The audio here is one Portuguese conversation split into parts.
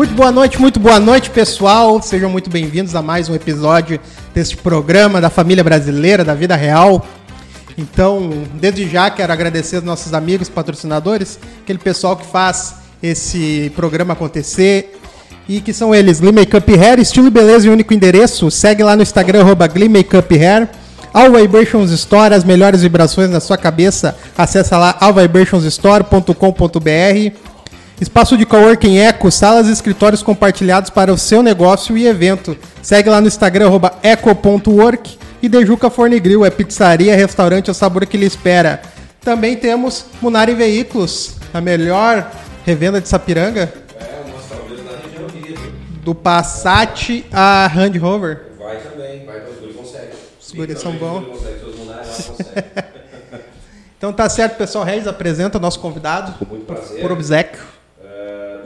Muito boa noite, pessoal. Sejam muito bem-vindos a mais um episódio deste programa da família brasileira, da vida real. Então, desde já quero agradecer aos nossos amigos patrocinadores, aquele pessoal que faz esse programa acontecer. E que são eles: Gleam Makeup Hair, estilo e beleza e único endereço. Segue lá no Instagram, @GleamMakeupHair. All Vibrations Store, as melhores vibrações na sua cabeça. Acesse lá allvibrationsstore.com.br. Espaço de coworking Eco, salas e escritórios compartilhados para o seu negócio e evento. Segue lá no Instagram, @eco.work. E Dejuca Fornegril, é pizzaria, restaurante, é o sabor que lhe espera. Também temos Munari Veículos, a melhor revenda de Sapiranga. Do Passat a Hand Rover. Vai também, vai para os dois, consegue. Os guris são bons. Então tá certo, pessoal. Reis apresenta o nosso convidado. Com muito prazer. Por obséquio.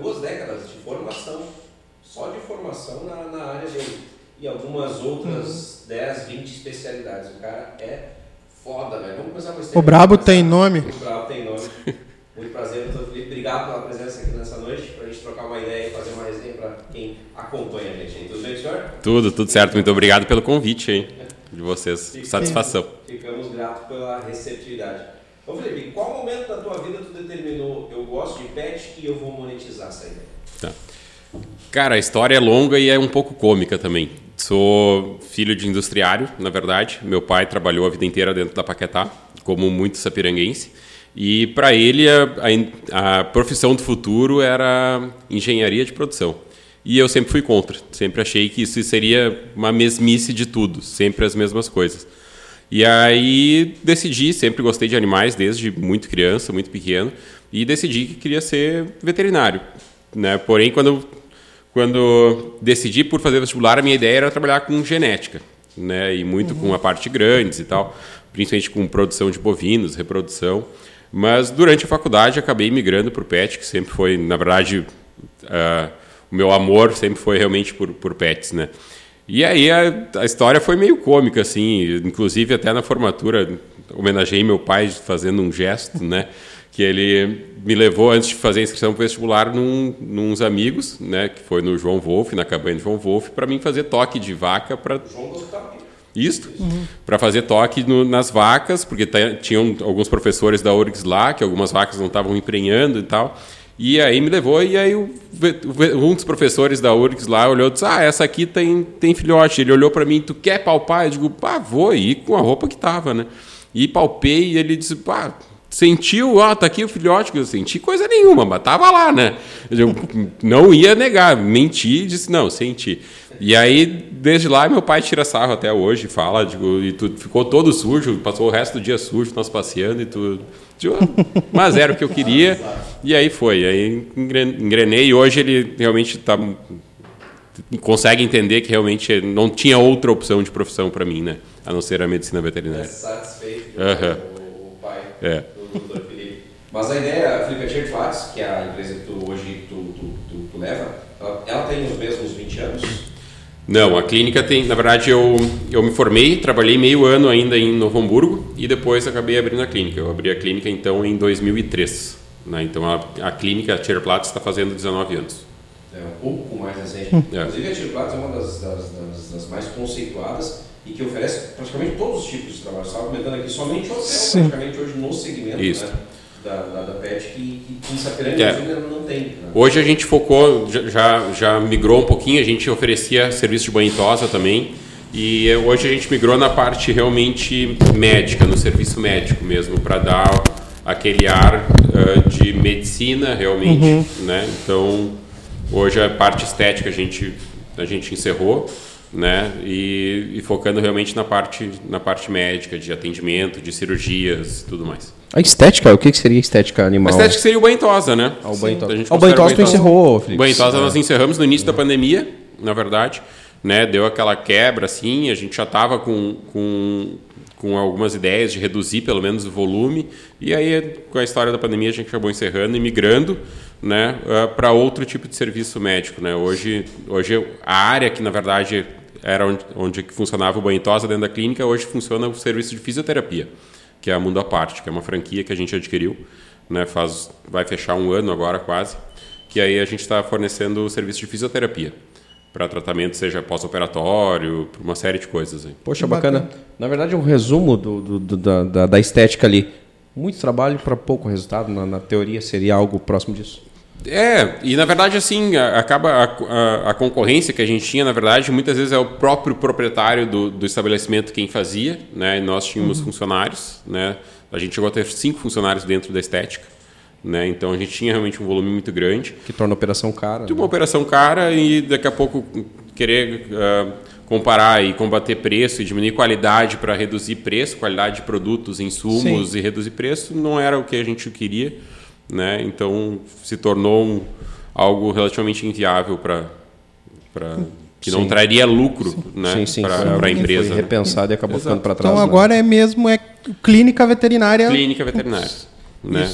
2 décadas de formação, só de formação na área dele. E algumas outras 10, 20 especialidades. O cara é foda, velho. Vamos começar com esse. O Brabo tem nome. O Brabo tem nome. Muito prazer, doutor Felipe. Obrigado pela presença aqui nessa noite, pra gente trocar uma ideia e fazer uma resenha pra quem acompanha a gente. Tudo bem, senhor? Tudo certo. Muito obrigado pelo convite aí de vocês. Satisfação. Ficamos gratos pela receptividade. Então, Felipe, em qual momento da tua vida tu determinou eu gosto de pet e eu vou monetizar essa ideia? Tá. Cara, a história é longa e é um pouco cômica também. Sou filho de industriário, na verdade. Meu pai trabalhou a vida inteira dentro da Paquetá, como muito sapiranguense. E para ele a profissão do futuro era engenharia de produção. E eu sempre fui contra, sempre achei que isso seria uma mesmice de tudo, sempre as mesmas coisas. E aí decidi, sempre gostei de animais desde muito criança, muito pequeno, e decidi que queria ser veterinário, né? Porém, quando decidi por fazer vestibular, a minha ideia era trabalhar com genética, né? E muito com a parte de grandes e tal, principalmente com produção de bovinos, reprodução. Mas durante a faculdade acabei migrando para o pet, que sempre foi, na verdade, o meu amor sempre foi realmente por pets, né? E aí a história foi meio cômica, assim, inclusive até na formatura homenageei meu pai fazendo um gesto, né? Que ele me levou, antes de fazer a inscrição para o vestibular, nos amigos, né? Que foi no João Wolff, na cabanha do João Wolff, para mim fazer toque de vaca para... Isso, para fazer toque nas vacas, porque tinham alguns professores da URGS lá, que algumas vacas não estavam emprenhando e tal. E aí me levou, e aí um dos professores da URGS lá olhou e disse: ah, essa aqui tem filhote. Ele olhou para mim: tu quer palpar? Eu digo: pá, vou ir com a roupa que tava, né? E palpei, e ele disse: pá, sentiu? Ó, tá aqui o filhote. Eu senti coisa nenhuma, mas tava lá, né? Eu não ia negar, menti, disse: não, senti. E aí, desde lá, meu pai tira sarro até hoje, fala, digo: e tu ficou todo sujo, passou o resto do dia sujo, nós passeando e tudo. Digo: mas era o que eu queria. E aí foi, aí engrenei. E hoje ele realmente consegue entender que realmente não tinha outra opção de profissão para mim, né? A não ser a medicina veterinária. É satisfeito, o pai do doutor Felipe. Mas a ideia, Felipe, é Tierplatz, que é a empresa que tu hoje leva, ela tem os mesmos 20 anos? Não, a clínica tem... Na verdade, eu me formei, trabalhei meio ano ainda em Novo Hamburgo e depois acabei abrindo a clínica. Eu abri a clínica, então, em 2003. Né? Então, a clínica, a Tierplatz, está fazendo 19 anos. É um pouco mais recente. Inclusive, a Tierplatz é uma das mais conceituadas e que oferece praticamente todos os tipos de trabalho. Estava comentando aqui somente hotel, praticamente hoje, no segmento, isso, né? Da PET, que em Sapiranga ainda não tem. Né? Hoje a gente focou, já migrou um pouquinho, a gente oferecia serviço de banho e tosa também, e hoje a gente migrou na parte realmente médica, no serviço médico mesmo, para dar aquele ar de medicina realmente, né? Então, hoje a parte estética a gente encerrou, né? E focando realmente na parte médica, de atendimento, de cirurgias e tudo mais. A estética, o que seria estética animal? A estética seria o banho e tosa, né? O banho e tosa tu encerrou, Felipe. O banho e tosa nós encerramos no início da pandemia, na verdade, né? Deu aquela quebra, assim, a gente já estava com algumas ideias de reduzir pelo menos o volume, e aí com a história da pandemia a gente acabou encerrando e migrando, né, para outro tipo de serviço médico, né? Hoje a área que, na verdade, era onde funcionava o banho e tosa dentro da clínica, hoje funciona o serviço de fisioterapia, que é a Mundo à Parte, que é uma franquia que a gente adquiriu, né, vai fechar um ano agora quase, que aí a gente está fornecendo serviço de fisioterapia para tratamento, seja pós-operatório, para uma série de coisas. Hein? Poxa, bacana. Na verdade, um resumo da estética ali. Muito trabalho para pouco resultado, na teoria seria algo próximo disso. É, e na verdade assim, acaba a concorrência que a gente tinha, na verdade, muitas vezes é o próprio proprietário do estabelecimento quem fazia, né? E nós tínhamos funcionários, né? A gente chegou a ter 5 funcionários dentro da estética, né? Então a gente tinha realmente um volume muito grande. Que torna a operação cara. Uma operação cara e daqui a pouco querer comparar e combater preço e diminuir qualidade para reduzir preço, qualidade de produtos, insumos e reduzir preço, não era o que a gente queria. Né? Então, se tornou algo relativamente inviável para que não traria lucro, né, para a empresa. Foi repensado, né? E acabou ficando para trás. Então, agora é mesmo clínica veterinária. Clínica veterinária. Né?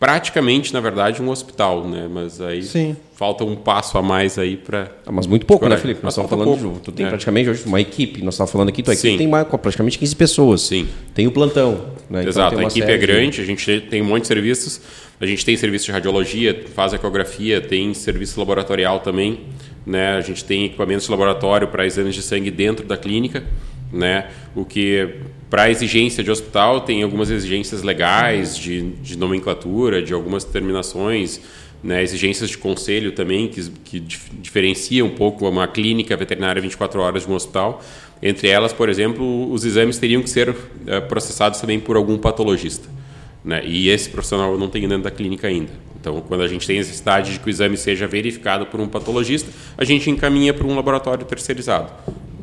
Praticamente, na verdade, um hospital, né? Mas aí falta um passo a mais aí para... Mas muito pouco, né, Felipe? Nós estamos falando de... Tu tem praticamente hoje uma equipe, nós estamos falando aqui, tua equipe tem praticamente 15 pessoas. Sim. Tem o plantão. Né? Exato, então a equipe é grande, a gente tem um monte de serviços. A gente tem serviço de radiologia, faz ecografia, tem serviço laboratorial também, né? A gente tem equipamentos de laboratório para exames de sangue dentro da clínica, né? O que para exigência de hospital tem algumas exigências legais de nomenclatura, de algumas determinações, né? Exigências de conselho também que diferenciam um pouco uma clínica veterinária 24 horas de um hospital. Entre elas, por exemplo, os exames teriam que ser processados também por algum patologista, né? E esse profissional não tem dentro da clínica ainda. Então, quando a gente tem necessidade de que o exame seja verificado por um patologista, a gente encaminha para um laboratório terceirizado,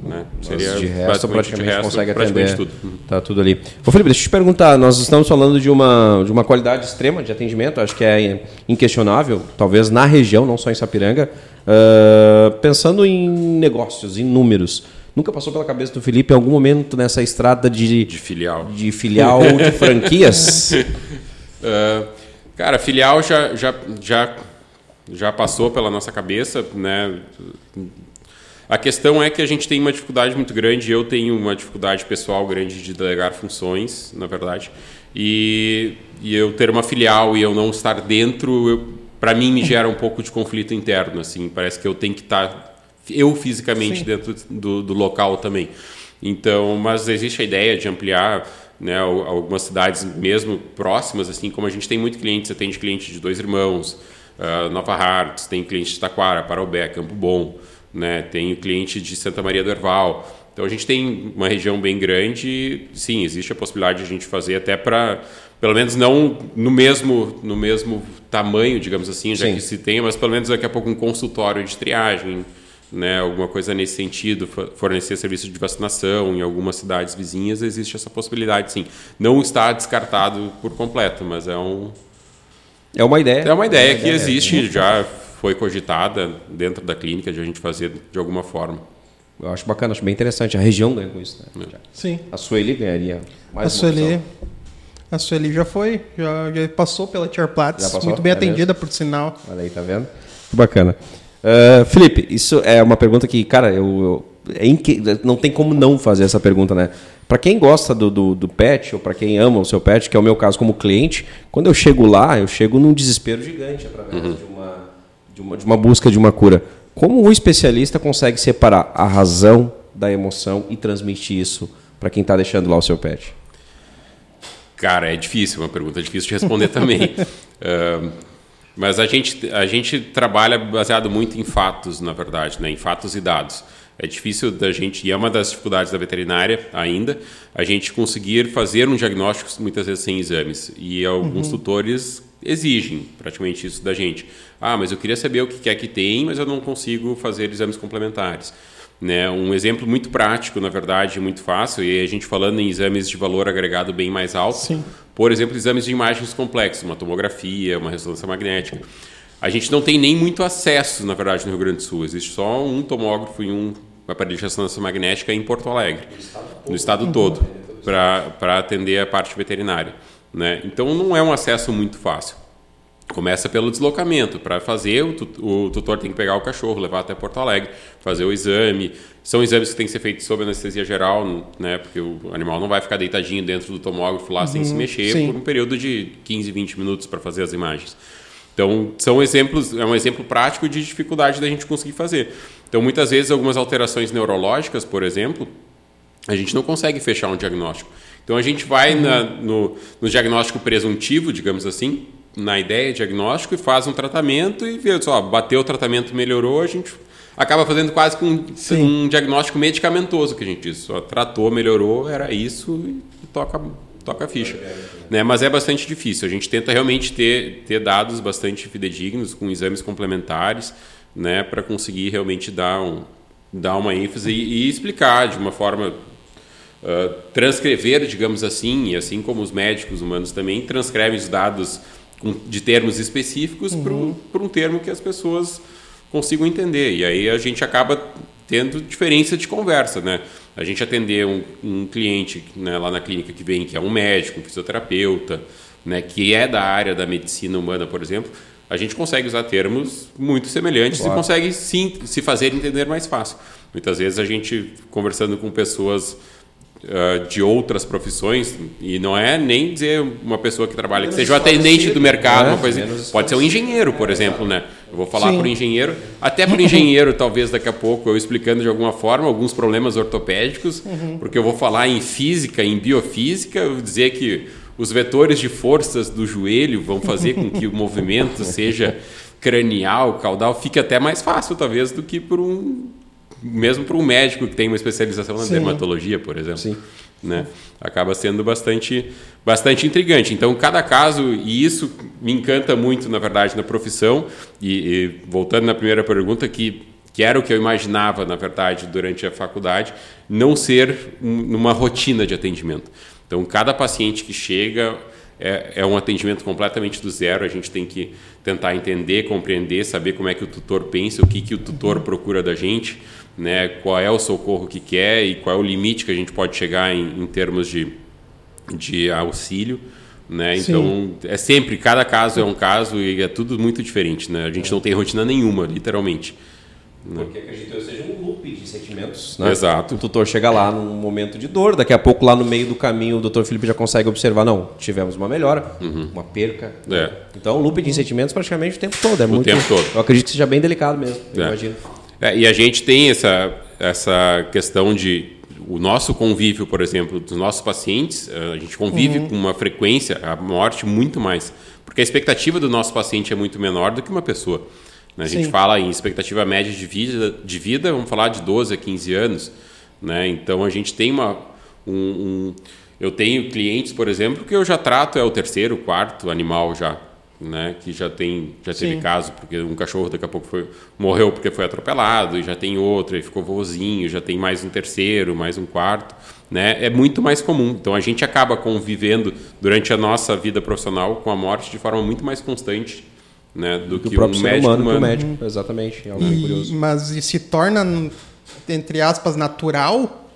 né? Seria de resto, praticamente consegue praticamente atender tudo. Tá tudo ali. Ô, Felipe, deixa eu te perguntar, nós estamos falando de uma qualidade extrema de atendimento, acho que é inquestionável, talvez na região, não só em Sapiranga. Pensando em negócios, em números, nunca passou pela cabeça do Felipe em algum momento nessa estrada de filial, de franquias? Cara, filial já passou pela nossa cabeça, né? A questão é que a gente tem uma dificuldade muito grande, eu tenho uma dificuldade pessoal grande de delegar funções, na verdade, e eu ter uma filial e eu não estar dentro, para mim me gera um pouco de conflito interno, assim, parece que eu tenho que estar eu fisicamente dentro do local também. Então, mas existe a ideia de ampliar, né, algumas cidades mesmo próximas, assim como a gente tem muito clientes, atende cliente de Dois Irmãos, Nova Hartz, tem cliente de Taquara, Parobé, Campo Bom, né, tem cliente de Santa Maria do Herval. Então a gente tem uma região bem grande, e, sim, existe a possibilidade de a gente fazer até para, pelo menos não no mesmo tamanho, digamos assim, já que se tem, mas pelo menos daqui a pouco um consultório de triagem, né, alguma coisa nesse sentido, fornecer serviço de vacinação em algumas cidades vizinhas, existe essa possibilidade, sim. Não está descartado por completo, mas é uma ideia. É uma ideia que existe, já foi cogitada dentro da clínica de a gente fazer de alguma forma. Eu acho bacana, acho bem interessante. A região ganha com isso, né? Sim. A Sueli ganharia mais A Sueli já foi, já passou pela Tierplatz, muito bem atendida, por sinal. Olha aí, tá vendo? Que bacana. Felipe, isso é uma pergunta que, cara, não tem como não fazer essa pergunta, né? Para quem gosta do pet, ou para quem ama o seu pet, que é o meu caso como cliente, quando eu chego lá, eu chego num desespero gigante através de uma busca de uma cura. Como o especialista consegue separar a razão da emoção e transmitir isso para quem está deixando lá o seu pet? Cara, é difícil, uma pergunta difícil de responder também. Mas a gente trabalha baseado muito em fatos, na verdade, né? Em fatos e dados. É difícil da gente, e é uma das dificuldades da veterinária ainda, a gente conseguir fazer um diagnóstico muitas vezes sem exames. E alguns tutores exigem praticamente isso da gente. Ah, mas eu queria saber o que é que tem, mas eu não consigo fazer exames complementares. Né? Um exemplo muito prático, na verdade, muito fácil, e a gente falando em exames de valor agregado bem mais alto, por exemplo, exames de imagens complexos, uma tomografia, uma ressonância magnética. A gente não tem nem muito acesso, na verdade, no Rio Grande do Sul. Existe só um tomógrafo e um aparelho de ressonância magnética em Porto Alegre, no estado todo, para atender a parte veterinária. Né? Então, não é um acesso muito fácil. Começa pelo deslocamento. Para fazer, o tutor tem que pegar o cachorro, levar até Porto Alegre, fazer o exame. São exames que têm que ser feitos sob anestesia geral, né? Porque o animal não vai ficar deitadinho dentro do tomógrafo lá sem se mexer por um período de 15, 20 minutos para fazer as imagens. Então, são exemplos, é um exemplo prático de dificuldade da gente conseguir fazer. Então, muitas vezes, algumas alterações neurológicas, por exemplo, a gente não consegue fechar um diagnóstico. Então, a gente vai no diagnóstico presuntivo, digamos assim, na ideia de diagnóstico, e faz um tratamento e vê, ó, bateu o tratamento, melhorou, a gente acaba fazendo quase que um diagnóstico medicamentoso, que a gente diz, só tratou, melhorou, era isso e toca a ficha, né? Mas é bastante difícil. A gente tenta realmente ter dados bastante fidedignos, com exames complementares, né, para conseguir realmente dar uma ênfase e explicar de uma forma, transcrever, digamos assim, e assim como os médicos humanos também transcrevem os dados de termos específicos para um termo que as pessoas consigam entender. E aí a gente acaba tendo diferença de conversa, né? A gente atender um cliente, né, lá na clínica que vem, que é um médico, um fisioterapeuta, né, que é da área da medicina humana, por exemplo, a gente consegue usar termos muito semelhantes e consegue sim se fazer entender mais fácil. Muitas vezes a gente conversando com pessoas de outras profissões, e não é nem dizer uma pessoa que trabalha, que seja o atendente do mercado, uma coisa, pode ser um engenheiro, por exemplo, né? Eu vou falar para o engenheiro, até para o engenheiro, talvez daqui a pouco eu explicando de alguma forma alguns problemas ortopédicos, porque eu vou falar em física, em biofísica, eu vou dizer que os vetores de forças do joelho vão fazer com que o movimento seja cranial, caudal, fique até mais fácil, talvez, do que mesmo para um médico que tem uma especialização na dermatologia, por exemplo. Sim. Né? Acaba sendo bastante, bastante intrigante. Então, cada caso, e isso me encanta muito, na verdade, na profissão, e voltando na primeira pergunta, que era o que eu imaginava, na verdade, durante a faculdade, não ser numa rotina de atendimento. Então, cada paciente que chega é um atendimento completamente do zero. A gente tem que tentar entender, compreender, saber como é que o tutor pensa, o que o tutor procura da gente, né, qual é o socorro que quer e qual é o limite que a gente pode chegar em termos de auxílio, né? Então, é sempre, cada caso é um caso e é tudo muito diferente, né? A gente não tem rotina nenhuma, literalmente. Porque acredito eu seja um loop de sentimentos, né? Exato. O tutor chega lá num momento de dor, daqui a pouco lá no meio do caminho o Dr. Felipe já consegue observar, não, tivemos uma melhora, uma perca. É. Então, um loop de sentimentos praticamente o tempo todo. Eu acredito que seja bem delicado mesmo, eu imagino. É, e a gente tem essa questão de... O nosso convívio, por exemplo, dos nossos pacientes, a gente convive com uma frequência, a morte muito mais, porque a expectativa do nosso paciente é muito menor do que uma pessoa. A gente fala em expectativa média de vida, vamos falar de 12 a 15 anos, né? Então a gente tem eu tenho clientes, por exemplo, que eu já trato o terceiro, quarto animal já, né? Que já teve caso, porque um cachorro daqui a pouco morreu porque foi atropelado, e já tem outro, e ficou vovozinho, já tem mais um terceiro, mais um quarto, né? É muito mais comum. Então a gente acaba convivendo durante a nossa vida profissional com a morte de forma muito mais constante, né, do que próprio um médico humano. Médico, exatamente, é algo bem curioso. Mas se torna, entre aspas, natural?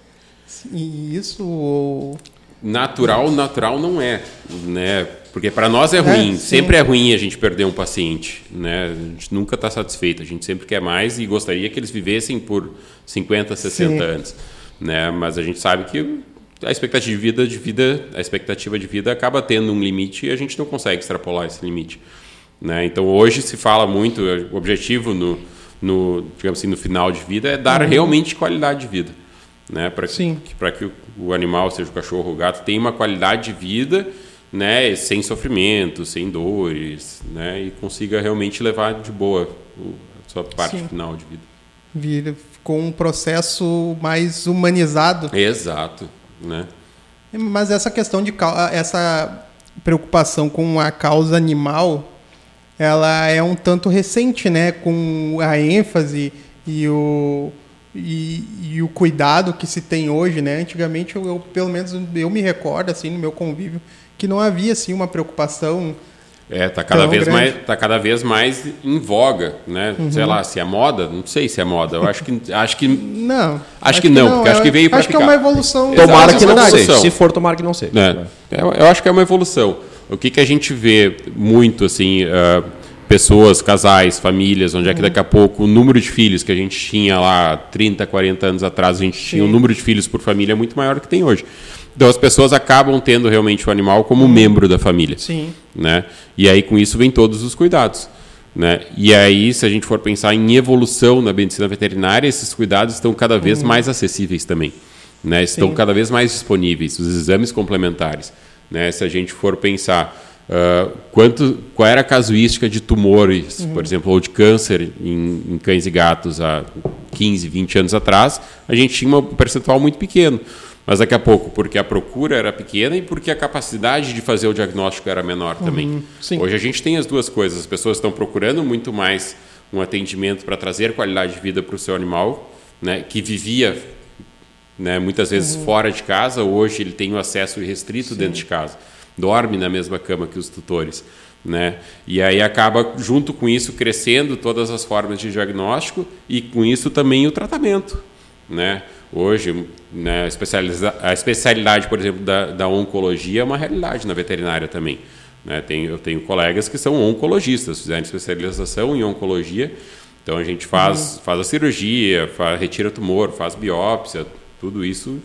E isso... Natural não é, né? Porque para nós é ruim, sempre é ruim a gente perder um paciente, né? A gente nunca está satisfeito, a gente sempre quer mais e gostaria que eles vivessem por 50, 60 anos, né? Mas a gente sabe que a expectativa de vida acaba tendo um limite e a gente não consegue extrapolar esse limite, né? Então, hoje se fala muito, o objetivo digamos assim, no final de vida é dar realmente qualidade de vida, né? Para que o animal, seja o cachorro ou o gato, tenha uma qualidade de vida, né? Sem sofrimento, sem dores, né? E consiga realmente levar de boa a sua parte final de vida. Ficou um processo mais humanizado. Exato. Né? Mas essa questão essa preocupação com a causa animal... Ela é um tanto recente, né? Com a ênfase e o cuidado que se tem hoje, né? Antigamente, pelo menos eu me recordo, assim, no meu convívio, que não havia assim, uma preocupação. Tá cada vez mais em voga, né? Sei lá, se é moda, não sei se é moda. Eu acho que não. Acho que não, porque acho que veio para ficar. Acho que é uma evolução. Tomara que não seja. Se for, tomara que não seja. É. Eu acho que é uma evolução. O que a gente vê muito, assim, pessoas, casais, famílias, onde é que daqui a pouco o número de filhos que a gente tinha lá 30, 40 anos atrás, a gente tinha um número de filhos por família muito maior do que tem hoje. Então, as pessoas acabam tendo realmente o animal como membro da família. Sim. né? E aí, com isso, vem todos os cuidados, né? E aí, se a gente for pensar em evolução na medicina veterinária, esses cuidados estão cada vez mais acessíveis também, né? Estão cada vez mais disponíveis, os exames complementares, né? Se a gente for pensar qual era a casuística de tumores, por exemplo, ou de câncer em cães e gatos há 15, 20 anos atrás, a gente tinha um percentual muito pequeno. Mas daqui a pouco, porque a procura era pequena e porque a capacidade de fazer o diagnóstico era menor também. Sim. Hoje a gente tem as duas coisas. As pessoas estão procurando muito mais um atendimento para trazer qualidade de vida para o seu animal, né, que vivia, né, muitas vezes fora de casa. Hoje ele tem o acesso restrito dentro de casa. Dorme na mesma cama que os tutores, né? E aí acaba, junto com isso, crescendo todas as formas de diagnóstico e, com isso, também o tratamento, né? Hoje, né, a especialidade, por exemplo, da oncologia é uma realidade na veterinária também, né? Eu tenho colegas que são oncologistas, fizeram especialização em oncologia. Então, a gente faz a cirurgia, retira tumor, faz biópsia, tudo isso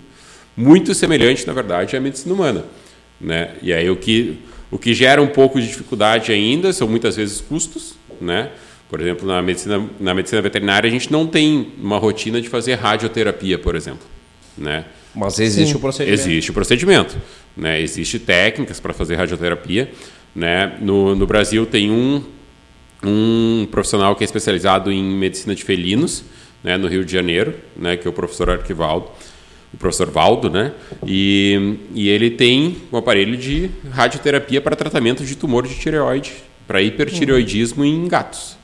muito semelhante, na verdade, à medicina humana, né? E aí o que gera um pouco de dificuldade ainda são muitas vezes custos, né? Por exemplo, na medicina veterinária, a gente não tem uma rotina de fazer radioterapia, por exemplo, né? Mas existe o procedimento. Existe o procedimento, né? Existem técnicas para fazer radioterapia, né? No Brasil tem um profissional que é especializado em medicina de felinos, né? No Rio de Janeiro, né? Que é o professor Arquivaldo, o professor Valdo, né? E ele tem um aparelho de radioterapia para tratamento de tumor de tireoide, para hipertireoidismo em gatos,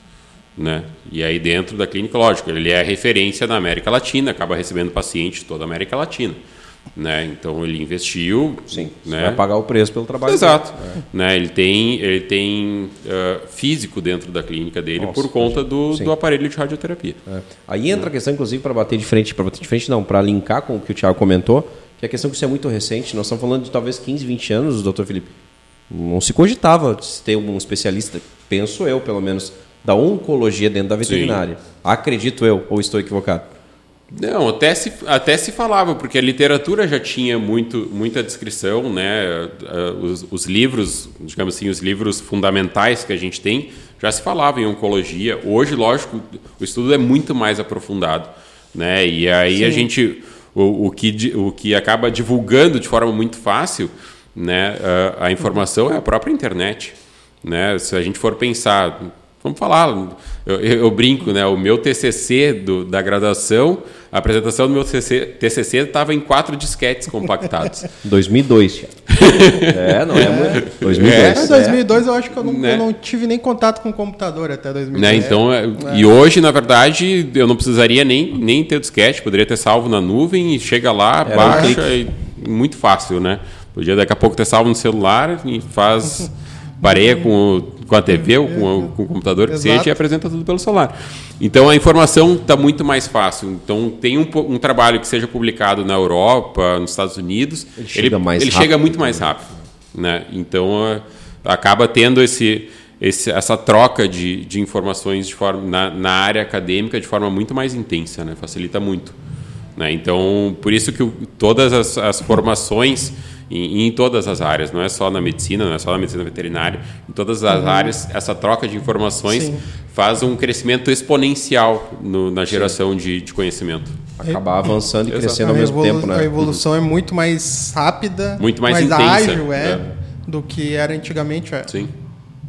né? E aí, dentro da clínica, lógico, ele é referência na América Latina, acaba recebendo paciente de toda a América Latina, né? Então, ele investiu. Sim, né? Vai pagar o preço pelo trabalho. Exato. É. Né? Ele tem físico dentro da clínica dele. Nossa, por conta do aparelho de radioterapia. É. Aí entra a questão, inclusive, para linkar com o que o Thiago comentou, que é a questão que isso é muito recente. Nós estamos falando de talvez 15, 20 anos, doutor Felipe. Não se cogitava de ter um especialista, penso eu, pelo menos, da oncologia dentro da veterinária. Sim. Acredito eu, ou estou equivocado? Não, até se falava, porque a literatura já tinha muita descrição, né? Os livros, digamos assim, os livros fundamentais que a gente tem, já se falava em oncologia. Hoje, lógico, o estudo é muito mais aprofundado, né? E aí a gente, o que acaba divulgando de forma muito fácil, né, a informação é a própria internet, né? Se a gente for pensar... Vamos falar, eu brinco, né? O meu TCC da graduação, a apresentação do meu TCC estava em 4 disquetes compactados. 2002, já. É, não é muito. 2002. É, 2002 eu acho que eu não tive nem contato com o computador até 2002. Né? Então, e hoje, na verdade, eu não precisaria nem ter o disquete, poderia ter salvo na nuvem e chega lá, baixa, muito fácil, né? Podia daqui a pouco ter salvo no celular e faz... Pareia com a TV ou com o computador, que seja, e apresenta tudo pelo celular. Então, a informação está muito mais fácil. Então, tem um trabalho que seja publicado na Europa, nos Estados Unidos, ele chega muito mais rápido, né? Então, acaba tendo essa troca de informações de forma, na área acadêmica, de forma muito mais intensa, né? Facilita muito, né? Então, por isso que todas as formações... Em todas as áreas, não é só na medicina, não é só na medicina veterinária. Em todas as áreas, essa troca de informações faz um crescimento exponencial na geração de conhecimento. Acabar avançando e crescendo ao mesmo tempo, né? A evolução é muito mais rápida, muito mais intensa, ágil do que era antigamente. É. Sim.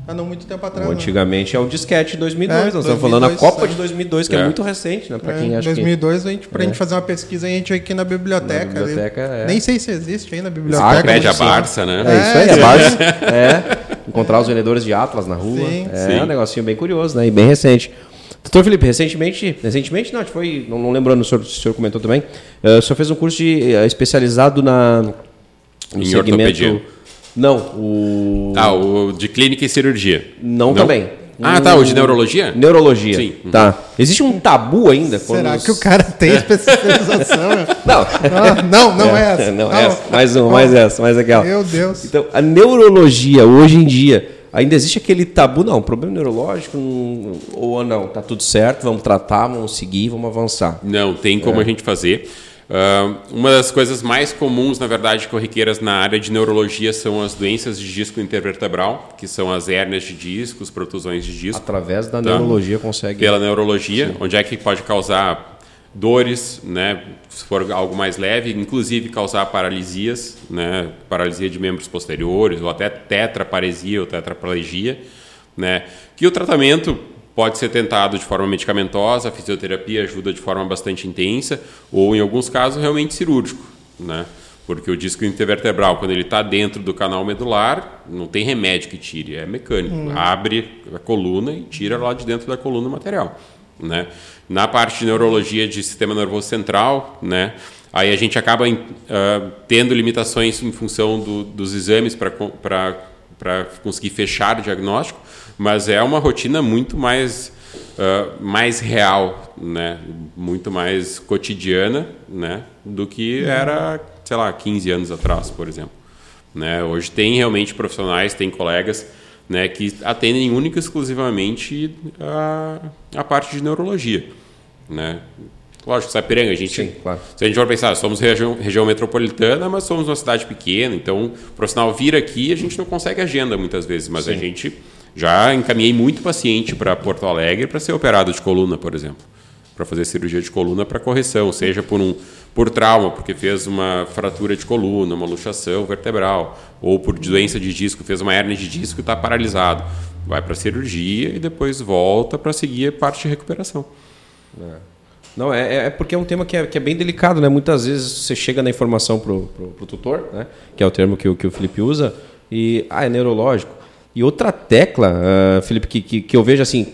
Há não muito tempo atrás. Antigamente é o disquete de 2002. Nós estamos falando a Copa de 2002, que é muito recente, né? Para quem acha 2002, que... para a gente fazer uma pesquisa, a gente aqui na biblioteca. Na biblioteca nem sei se existe aí na biblioteca. Ah, a Barça, né? É isso aí, a Barça. Encontrar os vendedores de Atlas na rua. Sim, é um negocinho bem curioso, né? E bem recente. Doutor Felipe, recentemente não, foi, não lembrando, o senhor comentou também, o senhor fez um curso especializado no segmento... Ortopedia. Não, o de clínica e cirurgia. Não também. Ah, tá, o de neurologia? Neurologia. Sim. Tá. Existe um tabu ainda? Será que o cara tem especialização? Não é essa. Não é essa. Mais aquela. Meu Deus. Então, a neurologia, hoje em dia, ainda existe aquele tabu, problema neurológico, tá tudo certo, vamos tratar, vamos seguir, vamos avançar. Não, tem como a gente fazer. Uma das coisas mais comuns, na verdade, corriqueiras na área de neurologia são as doenças de disco intervertebral, que são as hérnias de disco, as protusões de disco. Através da neurologia consegue... Pela neurologia, sim. Onde é que pode causar dores, né, se for algo mais leve, inclusive causar paralisias, né, paralisia de membros posteriores, ou até tetraparesia ou tetraplegia, né, que o tratamento... Pode ser tentado de forma medicamentosa, a fisioterapia ajuda de forma bastante intensa, ou em alguns casos realmente cirúrgico, né? Porque o disco intervertebral, quando ele está dentro do canal medular, não tem remédio que tire, é mecânico. Abre a coluna e tira lá de dentro da coluna o material, né? Na parte de neurologia de sistema nervoso central, né? Aí a gente acaba tendo limitações em função dos exames para conseguir fechar o diagnóstico, mas é uma rotina muito mais real, né? Muito mais cotidiana, né? Do que era, sei lá, 15 anos atrás, por exemplo, né? Hoje tem realmente profissionais, tem colegas, né, que atendem única e exclusivamente a parte de neurologia, né? Lógico, Sapiranga, a gente, sim, claro. Se a gente for pensar, somos região metropolitana, mas somos uma cidade pequena, então o profissional vir aqui, a gente não consegue agenda muitas vezes, mas sim. A gente já encaminhei muito paciente para Porto Alegre para ser operado de coluna, por exemplo, para fazer cirurgia de coluna para correção, seja por trauma, porque fez uma fratura de coluna, uma luxação vertebral, ou por doença de disco, fez uma hérnia de disco e está paralisado. Vai para a cirurgia e depois volta para seguir a parte de recuperação. Não, é porque é um tema que é bem delicado, né? Muitas vezes você chega na informação pro tutor, né? Que é o termo que o Felipe usa, e é neurológico. E outra tecla, Felipe, que eu vejo assim,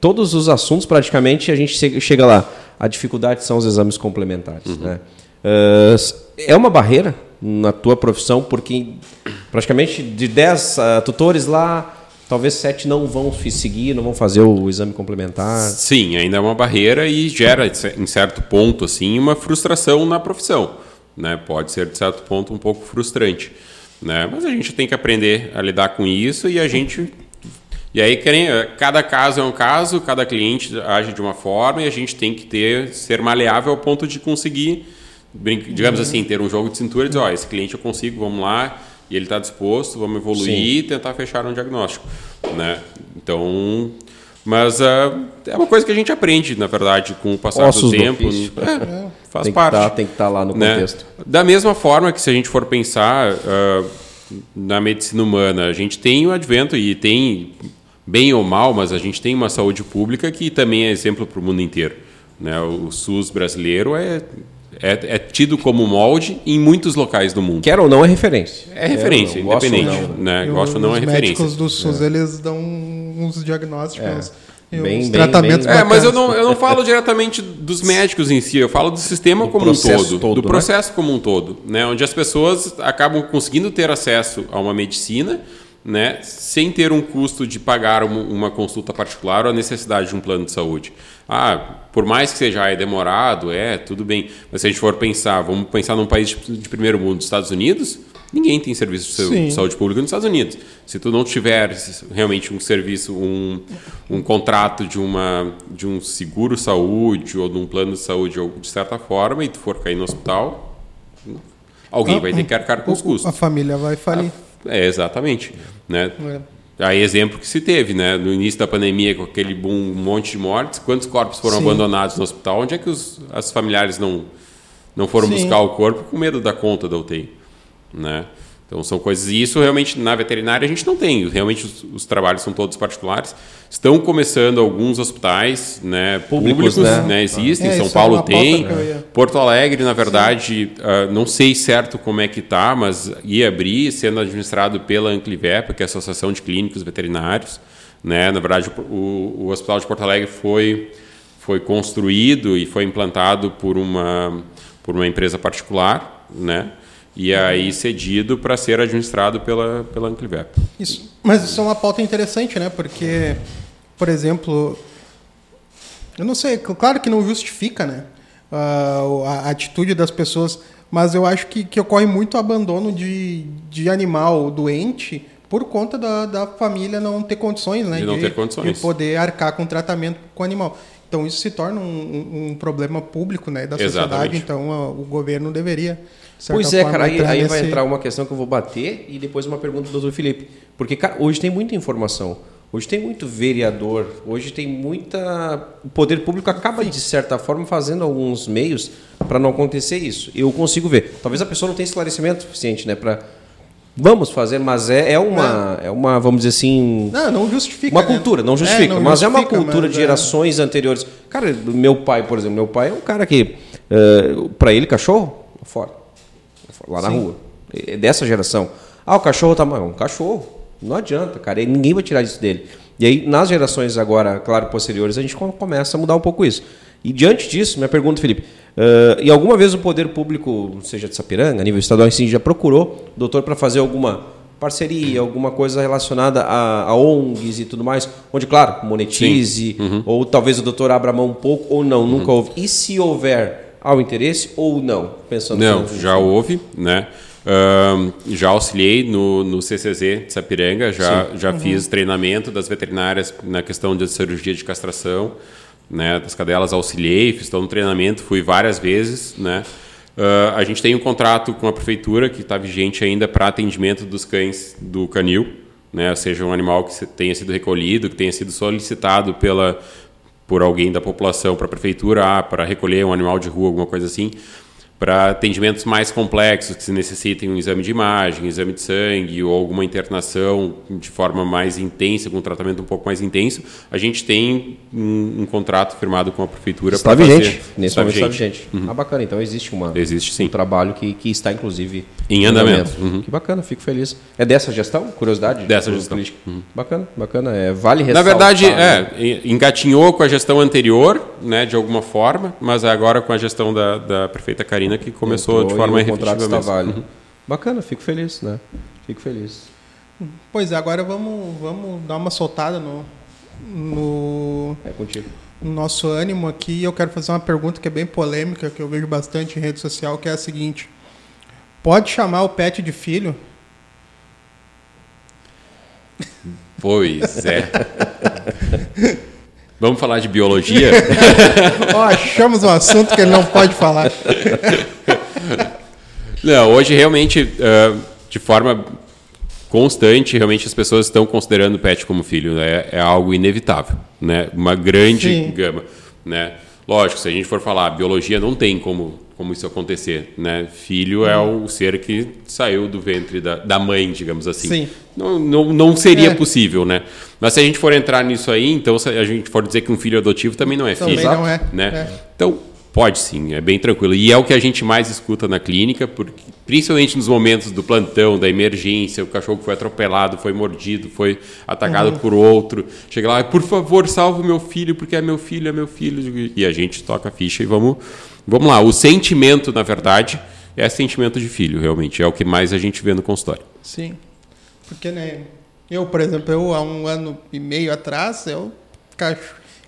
todos os assuntos praticamente a gente chega lá. A dificuldade são os exames complementares, né? É uma barreira na tua profissão, porque praticamente de 10 tutores lá... Talvez 7 não vão seguir, não vão fazer o exame complementar. Sim, ainda é uma barreira e gera, em certo ponto, assim, uma frustração na profissão, né? Pode ser, de certo ponto, um pouco frustrante, né? Mas a gente tem que aprender a lidar com isso e a gente... E aí, cada caso é um caso, cada cliente age de uma forma e a gente tem que ser maleável ao ponto de conseguir, digamos assim, ter um jogo de cintura e dizer, ó, esse cliente eu consigo, vamos lá... E ele está disposto, vamos evoluir e tentar fechar um diagnóstico, né? Então, mas é uma coisa que a gente aprende, na verdade, com o passar do tempo. Faz tem parte. Tem que estar lá no contexto. Da mesma forma que se a gente for pensar na medicina humana, a gente tem o advento e tem, bem ou mal, mas a gente tem uma saúde pública que também é exemplo para o mundo inteiro, né? O SUS brasileiro é tido como molde em muitos locais do mundo. Quer ou não, é referência. É referência, não, independente. Gosto ou não, né? Gosto ou não é referência. Os médicos do SUS, eles dão uns diagnósticos, uns tratamentos. Bem. Mas eu não falo diretamente dos médicos em si, eu falo do sistema como um todo. Do processo como um todo, né? Onde as pessoas acabam conseguindo ter acesso a uma medicina, né, sem ter um custo de pagar uma consulta particular ou a necessidade de um plano de saúde. Por mais que seja demorado, tudo bem. Mas se a gente for pensar, vamos pensar num país de primeiro mundo, Estados Unidos, ninguém tem serviço de saúde pública nos Estados Unidos. Se tu não tiver realmente um serviço, um contrato de um seguro-saúde ou de um plano de saúde, ou de certa forma, e tu for cair no hospital, alguém vai ter que arcar com os custos. A família vai falir. Exatamente, né? Aí exemplo que se teve, né? No início da pandemia, com aquele boom, um monte de mortes, quantos corpos foram abandonados no hospital? Onde é que as familiares não foram buscar o corpo com medo da conta da UTI, né? Então são coisas, e isso realmente na veterinária a gente não tem, realmente os trabalhos são todos particulares. Estão começando alguns hospitais, né, públicos, né, existem, São Paulo tem, Porto Alegre, na verdade, não sei certo como é que está, mas ia abrir, sendo administrado pela Anclivepa, que é a Associação de Clínicos Veterinários, né? Na verdade, o Hospital de Porto Alegre foi construído e foi implantado por uma empresa particular, né? E aí cedido para ser administrado pela Anclivepa. Isso. Mas isso é uma pauta interessante, né? Porque, por exemplo, eu não sei, claro que não justifica, né? A atitude das pessoas, mas eu acho que ocorre muito abandono de animal doente por conta da família não ter condições, né? De poder arcar com tratamento com o animal. Então isso se torna um problema público, né, da sociedade. Exatamente. Então o governo deveria... Pois é, cara, aí vai entrar uma questão que eu vou bater e depois uma pergunta do doutor Felipe. Porque, cara, hoje tem muita informação, hoje tem muito vereador, hoje tem muita... O poder público acaba, de certa forma, fazendo alguns meios para não acontecer isso. Eu consigo ver. Talvez a pessoa não tenha esclarecimento suficiente, né, para... Vamos fazer, mas é uma, vamos dizer assim... Não justifica. Uma cultura, né? Não justifica, não mas justifica, é uma cultura de gerações anteriores. Cara, meu pai, por exemplo, meu pai é um cara que, para ele, cachorro, fora lá na rua, é dessa geração. O cachorro tá mal, um cachorro, não adianta, cara, ninguém vai tirar isso dele. E aí, nas gerações agora, claro, posteriores, a gente começa a mudar um pouco isso. E diante disso, minha pergunta, Felipe, e alguma vez o poder público, seja de Sapiranga, a nível estadual, assim, já procurou o doutor para fazer alguma parceria, alguma coisa relacionada a ONGs e tudo mais, onde, claro, monetize, ou talvez o doutor abra a mão um pouco, ou não, nunca houve. E se houver, há o interesse ou não? Pensando já houve, né? Já auxiliei no CCZ de Sapiranga, já fiz treinamento das veterinárias na questão de cirurgia de castração, né, das cadelas, auxiliei, fiz todo um treinamento, fui várias vezes, né? A gente tem um contrato com a prefeitura que está vigente ainda para atendimento dos cães do canil, né? Ou seja, um animal que tenha sido recolhido, que tenha sido solicitado por alguém da população para a prefeitura, para recolher um animal de rua, alguma coisa assim, para atendimentos mais complexos que se necessitem um exame de imagem, um exame de sangue ou alguma internação de forma mais intensa, com um tratamento um pouco mais intenso, a gente tem um contrato firmado com a prefeitura para fazer. Nesse momento está vigente. Uhum. Bacana, então existe um trabalho que está, inclusive, em andamento. Uhum. Que bacana, fico feliz. É dessa gestão? Curiosidade? Dessa gestão. Uhum. Bacana. Vale ressaltar. Na verdade, engatinhou com a gestão anterior, né, de alguma forma, mas agora com a gestão da prefeita Karina, que começou de forma irrepetível. Bacana, fico feliz, né? Fico feliz. Pois é, agora vamos dar uma soltada no nosso ânimo aqui. Eu quero fazer uma pergunta que é bem polêmica, que eu vejo bastante em rede social, que é a seguinte: pode chamar o pet de filho? Pois é. Vamos falar de biologia? Achamos um assunto que ele não pode falar. Não, hoje realmente, de forma constante, realmente as pessoas estão considerando o pet como filho, né? É algo inevitável, né? Uma grande gama, né? Lógico, se a gente for falar, a biologia não tem como isso acontecer, né? Filho é o ser que saiu do ventre da mãe, digamos assim. Sim. Não seria possível, né? Mas se a gente for entrar nisso aí, então se a gente for dizer que um filho adotivo também não é filho. Também não é. Né? Então, pode sim, é bem tranquilo. E é o que a gente mais escuta na clínica, porque, principalmente nos momentos do plantão, da emergência, o cachorro que foi atropelado, foi mordido, foi atacado por outro. Chega lá, por favor, salva o meu filho, porque é meu filho. E a gente toca a ficha e vamos lá. O sentimento, na verdade, é sentimento de filho, realmente. É o que mais a gente vê no consultório. Sim. Porque, né, eu, por exemplo, há um ano e meio atrás,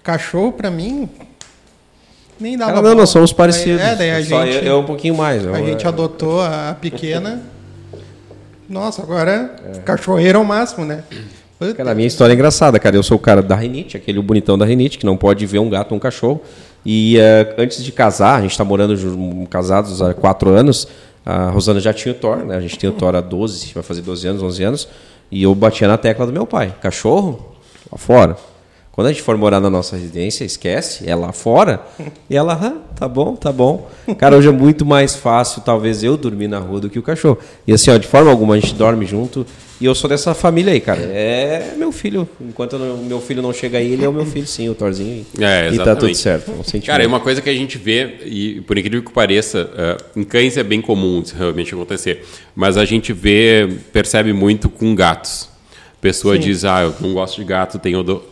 cachorro para mim nem dava. Nós somos parecidos. Daí a gente um pouquinho mais. A gente adotou a pequena. Nossa, agora cachorreiro é o máximo, né? Cara, a minha história é engraçada, cara. Eu sou o cara da rinite, aquele bonitão da rinite, que não pode ver um gato ou um cachorro. E antes de casar, a gente está morando casados há 4 anos, a Rosana já tinha o Thor, né? A gente tem o Thor há 12, vai fazer 12 anos, 11 anos, e eu batia na tecla do meu pai. Cachorro? Lá fora. Quando a gente for morar na nossa residência, esquece, é lá fora. E ela, tá bom. Cara, hoje é muito mais fácil, talvez, eu dormir na rua do que o cachorro. E assim, de forma alguma, a gente dorme junto. E eu sou dessa família aí, cara. É meu filho. Enquanto meu filho não chega aí, ele é o meu filho, sim, o Thorzinho. E tá tudo certo. Cara, é uma coisa que a gente vê, e por incrível que pareça, em cães é bem comum isso realmente acontecer. Mas a gente percebe muito com gatos. A pessoa diz, eu não gosto de gato,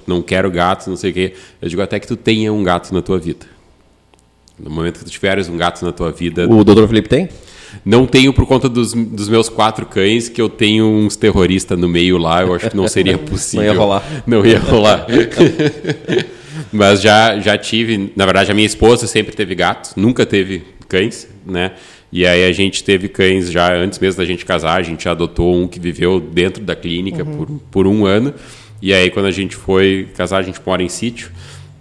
não quero gato, não sei o quê. Eu digo até que tu tenha um gato na tua vida. No momento que tu tiveres um gato na tua vida... O doutor Felipe tem? Não tenho por conta dos meus 4 cães, que eu tenho uns terroristas no meio lá, eu acho que não seria possível. Não ia rolar. Mas já tive, na verdade a minha esposa sempre teve gatos, nunca teve cães, né? E aí a gente teve cães já antes mesmo da gente casar, a gente adotou um que viveu dentro da clínica por 1 ano. E aí quando a gente foi casar, a gente mora em sítio.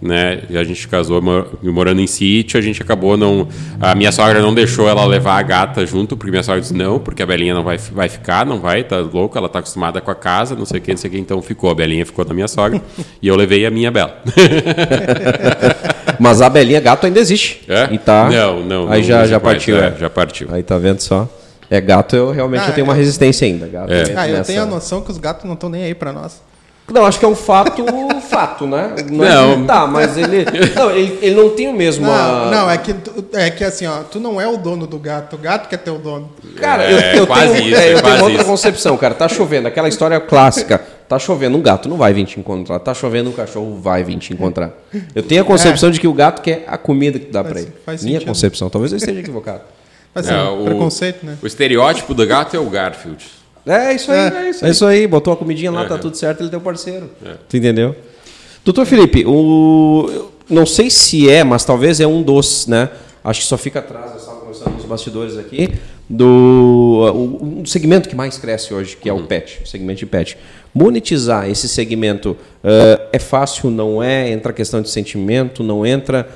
né? A gente casou morando em sítio, a gente acabou não... A minha sogra não deixou ela levar a gata junto, porque minha sogra disse não, porque a Belinha não vai ficar, não vai, tá louca, ela tá acostumada com a casa, não sei o que, não sei o que, então ficou. A Belinha ficou na minha sogra e eu levei a minha Bela. Mas a Belinha gato ainda existe. É? E tá... Não. Aí já partiu. É, já partiu. Aí tá vendo só... É, gato eu realmente eu tenho uma resistência ainda. Gato eu tenho a noção que os gatos não estão nem aí pra nós. Não, acho que é um fato, né? Não. Tá, mas ele não tem o mesmo... Não, é que assim, ó, tu não é o dono do gato, o gato que é teu dono. Cara, eu tenho outra concepção, cara. Tá chovendo, aquela história clássica. Tá chovendo, um gato não vai vir te encontrar. Tá chovendo, um cachorro vai vir te encontrar. Eu tenho a concepção de que o gato quer a comida que tu dá pra ele. Minha concepção, talvez eu esteja equivocado. Assim, preconceito, né? O estereótipo do gato é o Garfield. É isso aí. Botou a comidinha lá, tá tudo certo, ele deu parceiro. É. Tu entendeu? Doutor Felipe, não sei se é, mas talvez é um dos, né? Acho que só fica atrás, eu estava conversando nos bastidores aqui, do segmento que mais cresce hoje, que é o pet, o segmento de pet. Monetizar esse segmento é fácil, não é? Entra a questão de sentimento, não entra...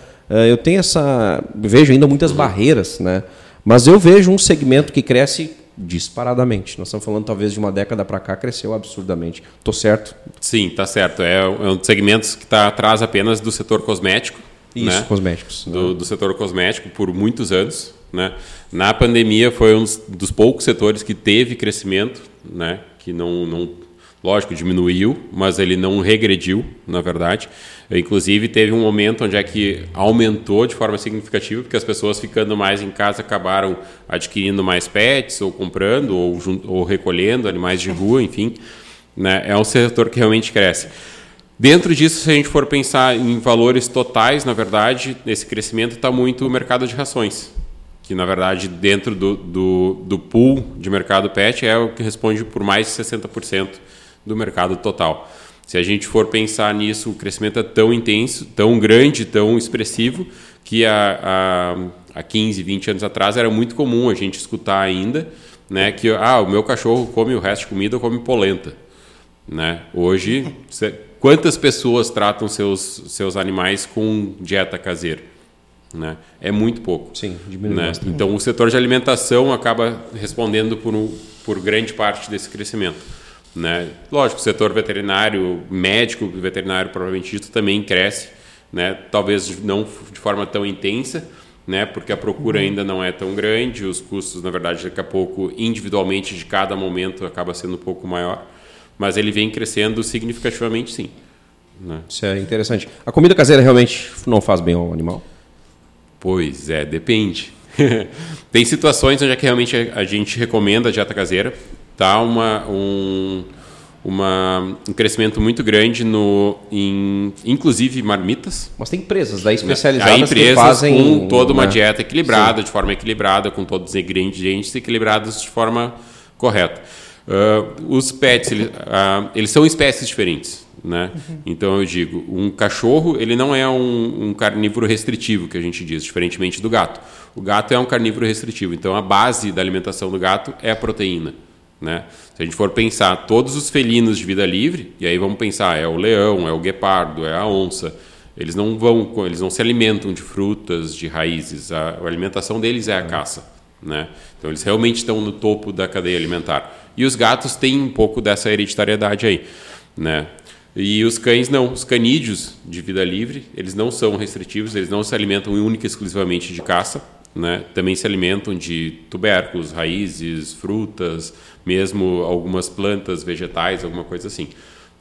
eu tenho essa... Vejo ainda muitas barreiras, né? Mas eu vejo um segmento que cresce disparadamente. Nós estamos falando talvez de uma década para cá, cresceu absurdamente. Estou certo? Sim, está certo. É um dos segmentos que está atrás apenas do setor cosmético. Isso, né? Cosméticos. Do setor cosmético por muitos anos. Né? Na pandemia foi um dos poucos setores que teve crescimento, né? Que não lógico, diminuiu, mas ele não regrediu, na verdade. Inclusive, teve um momento onde é que aumentou de forma significativa, porque as pessoas ficando mais em casa acabaram adquirindo mais pets, ou comprando, ou recolhendo animais de rua, enfim. Né? É um setor que realmente cresce. Dentro disso, se a gente for pensar em valores totais, na verdade, esse crescimento está muito o mercado de rações, que, na verdade, dentro do pool de mercado pet, é o que responde por mais de 60%. Do mercado total. Se a gente for pensar nisso, o crescimento é tão intenso, tão grande, tão expressivo, que há 15, 20 anos atrás era muito comum a gente escutar ainda, né, que o meu cachorro come o resto de comida, come polenta. Né? Hoje, quantas pessoas tratam seus animais com dieta caseira? Né? É muito pouco. Sim, diminui, né? Então, o setor de alimentação acaba respondendo por grande parte desse crescimento. Né? Lógico, o setor veterinário, médico, veterinário propriamente dito, também cresce, né? Talvez não de forma tão intensa, né? Porque a procura ainda não é tão grande, os custos, na verdade, daqui a pouco, individualmente, de cada momento, acaba sendo um pouco maior, mas ele vem crescendo significativamente, sim. Né? Isso é interessante. A comida caseira realmente não faz bem ao animal? Pois é, depende. Tem situações onde é que realmente a gente recomenda a dieta caseira. Dá um crescimento muito grande, inclusive marmitas. Mas tem empresas daí especializadas que fazem... com toda uma dieta equilibrada, sim, de forma equilibrada, com todos os ingredientes equilibrados de forma correta. Os pets, eles são espécies diferentes, né? Então, eu digo, um cachorro, ele não é um carnívoro restritivo, que a gente diz, diferentemente do gato. O gato é um carnívoro restritivo, então a base da alimentação do gato é a proteína. Né? Se a gente for pensar todos os felinos de vida livre, e aí vamos pensar, é o leão, é o guepardo, é a onça, eles não se alimentam de frutas, de raízes, a alimentação deles é a caça, né? Então eles realmente estão no topo da cadeia alimentar. E os gatos têm um pouco dessa hereditariedade aí, né? E os cães não, os canídeos de vida livre, eles não são restritivos, eles não se alimentam única e exclusivamente de caça. Né? Também se alimentam de tubérculos, raízes, frutas, mesmo algumas plantas, vegetais, alguma coisa assim,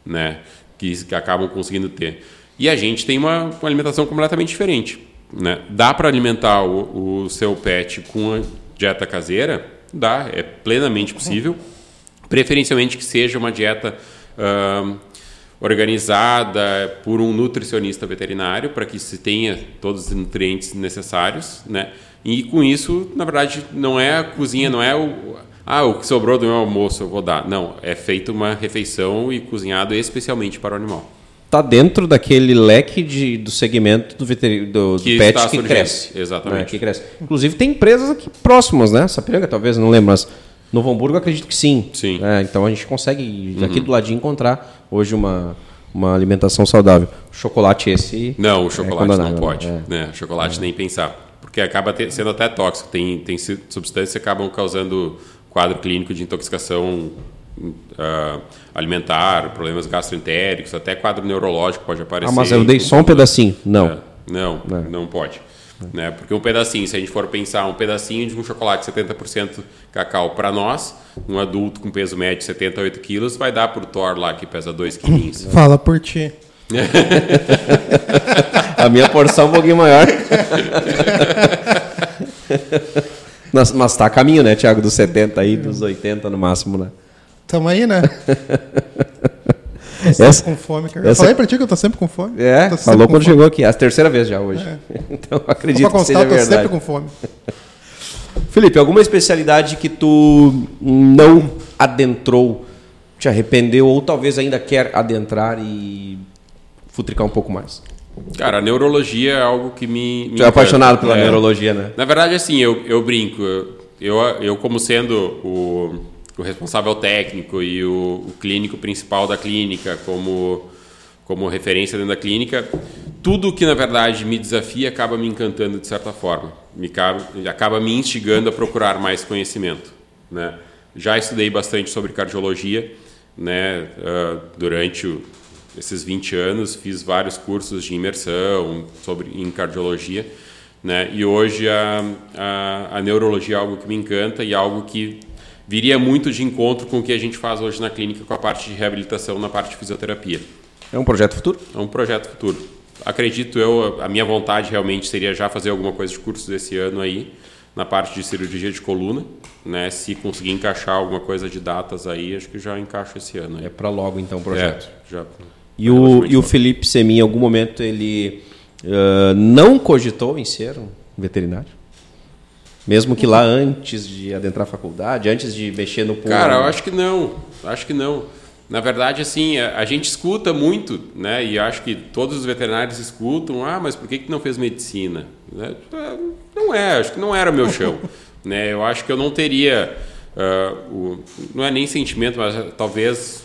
né? que acabam conseguindo ter. E a gente tem uma alimentação completamente diferente, né? Dá para alimentar o seu pet com a dieta caseira? Dá, é plenamente possível, preferencialmente que seja uma dieta organizada por um nutricionista veterinário, para que se tenha todos os nutrientes necessários, né? E com isso, na verdade, não é a cozinha, não é o que sobrou do meu almoço eu vou dar. Não, é feita uma refeição e cozinhado especialmente para o animal. Está dentro daquele leque do segmento do pet que cresce. Exatamente. Né? Que cresce. Inclusive tem empresas aqui próximas, né? Sapiranga talvez, não lembro, mas... Novo Hamburgo, acredito que sim. Então a gente consegue aqui do ladinho encontrar hoje uma uma alimentação saudável. Chocolate esse... Não, o chocolate não pode. Né? Chocolate nem pensar. Porque acaba sendo até tóxico. Tem substâncias que acabam causando quadro clínico de intoxicação alimentar, problemas gastroentéricos, até quadro neurológico pode aparecer. Ah, mas eu dei só um pedacinho. Não pode. Né? Porque um pedacinho, se a gente for pensar, um pedacinho de um chocolate 70% cacau para nós, um adulto com peso médio de 78 quilos, vai dar pro Thor lá que pesa 2 quilinhos. Fala por ti. A minha porção é um pouquinho maior. Mas tá a caminho, né, Thiago? Dos 70 aí, dos 80 no máximo, né? Tamo aí, né? Tô com fome. Eu falei pra ti que eu tô sempre com fome. É, falou quando chegou aqui. É a terceira vez já hoje. É. Então acredito que seja verdade. Eu tô sempre com fome. Felipe, alguma especialidade que tu não adentrou, te arrependeu ou talvez ainda quer adentrar e futricar um pouco mais? Cara, a neurologia é algo que me... Tu é apaixonado pela neurologia, né? Na verdade, assim, eu brinco. Eu como sendo o responsável técnico e o clínico principal da clínica, como referência dentro da clínica, tudo que, na verdade, me desafia acaba me encantando de certa forma. Acaba me instigando a procurar mais conhecimento, né? Já estudei bastante sobre cardiologia, né? Durante esses 20 anos, fiz vários cursos de imersão em cardiologia, né? E hoje a neurologia é algo que me encanta e algo que viria muito de encontro com o que a gente faz hoje na clínica com a parte de reabilitação, na parte de fisioterapia. É um projeto futuro? É um projeto futuro. Acredito eu, a minha vontade realmente seria já fazer alguma coisa de curso desse ano aí, na parte de cirurgia de coluna, né? Se conseguir encaixar alguma coisa de datas aí, acho que já encaixo esse ano aí. É para logo então o projeto? É, já. E o Felipe Semin, em algum momento, ele não cogitou em ser um veterinário? Mesmo que lá antes de adentrar a faculdade, antes de mexer no pulmão... Cara, eu acho que não. Acho que não. Na verdade, assim, a gente escuta muito, né? E acho que todos os veterinários escutam. Ah, mas por que não fez medicina? Né? Não é. Acho que não era o meu chão. Né? Eu acho que eu não teria... não é nem sentimento, mas talvez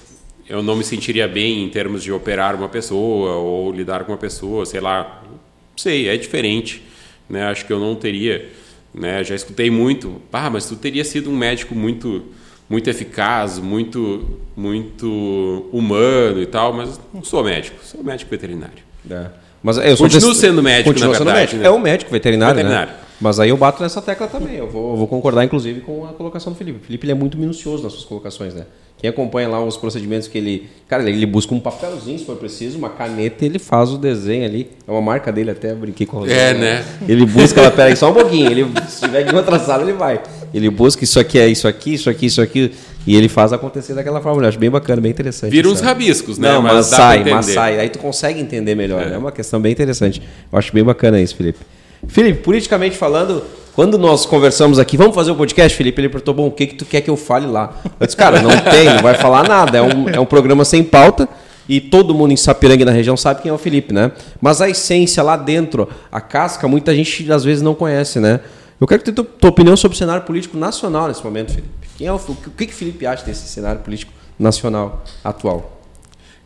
eu não me sentiria bem em termos de operar uma pessoa ou lidar com uma pessoa, sei lá. Não sei, é diferente. Né? Acho que eu não teria... Né? Já escutei muito, mas tu teria sido um médico muito, muito eficaz, muito, muito humano e tal, mas não sou médico, sou médico veterinário. É. Mas eu continuo sendo médico, continuo na verdade. Médico. Né? É um médico veterinário. Né? Mas aí eu bato nessa tecla também, eu vou concordar inclusive com a colocação do Felipe. O Felipe ele é muito minucioso nas suas colocações, né? Quem acompanha lá os procedimentos que ele... Cara, ele busca um papelzinho, se for preciso, uma caneta, ele faz o desenho ali. É uma marca dele, até brinquei com o Rosane. É, né? Ele busca, ela pega aí só um pouquinho. Ele, se tiver de outra sala, ele vai. Ele busca, isso aqui é isso aqui, isso aqui, isso aqui. E ele faz acontecer daquela forma. Eu acho bem bacana, bem interessante. Vira uns rabiscos, né? Não, mas sai. Aí tu consegue entender melhor. É uma questão bem interessante. Eu acho bem bacana isso, Felipe. Felipe, politicamente falando... Quando nós conversamos aqui, vamos fazer um podcast, Felipe? Ele perguntou, o que tu quer que eu fale lá? Eu disse, cara, não tem, não vai falar nada. É um programa sem pauta e todo mundo em Sapiranga e na região sabe quem é o Felipe, né? Mas a essência lá dentro, a casca, muita gente às vezes não conhece, né? Eu quero que tu tenha tua opinião sobre o cenário político nacional nesse momento, Felipe. O que o Felipe acha desse cenário político nacional atual?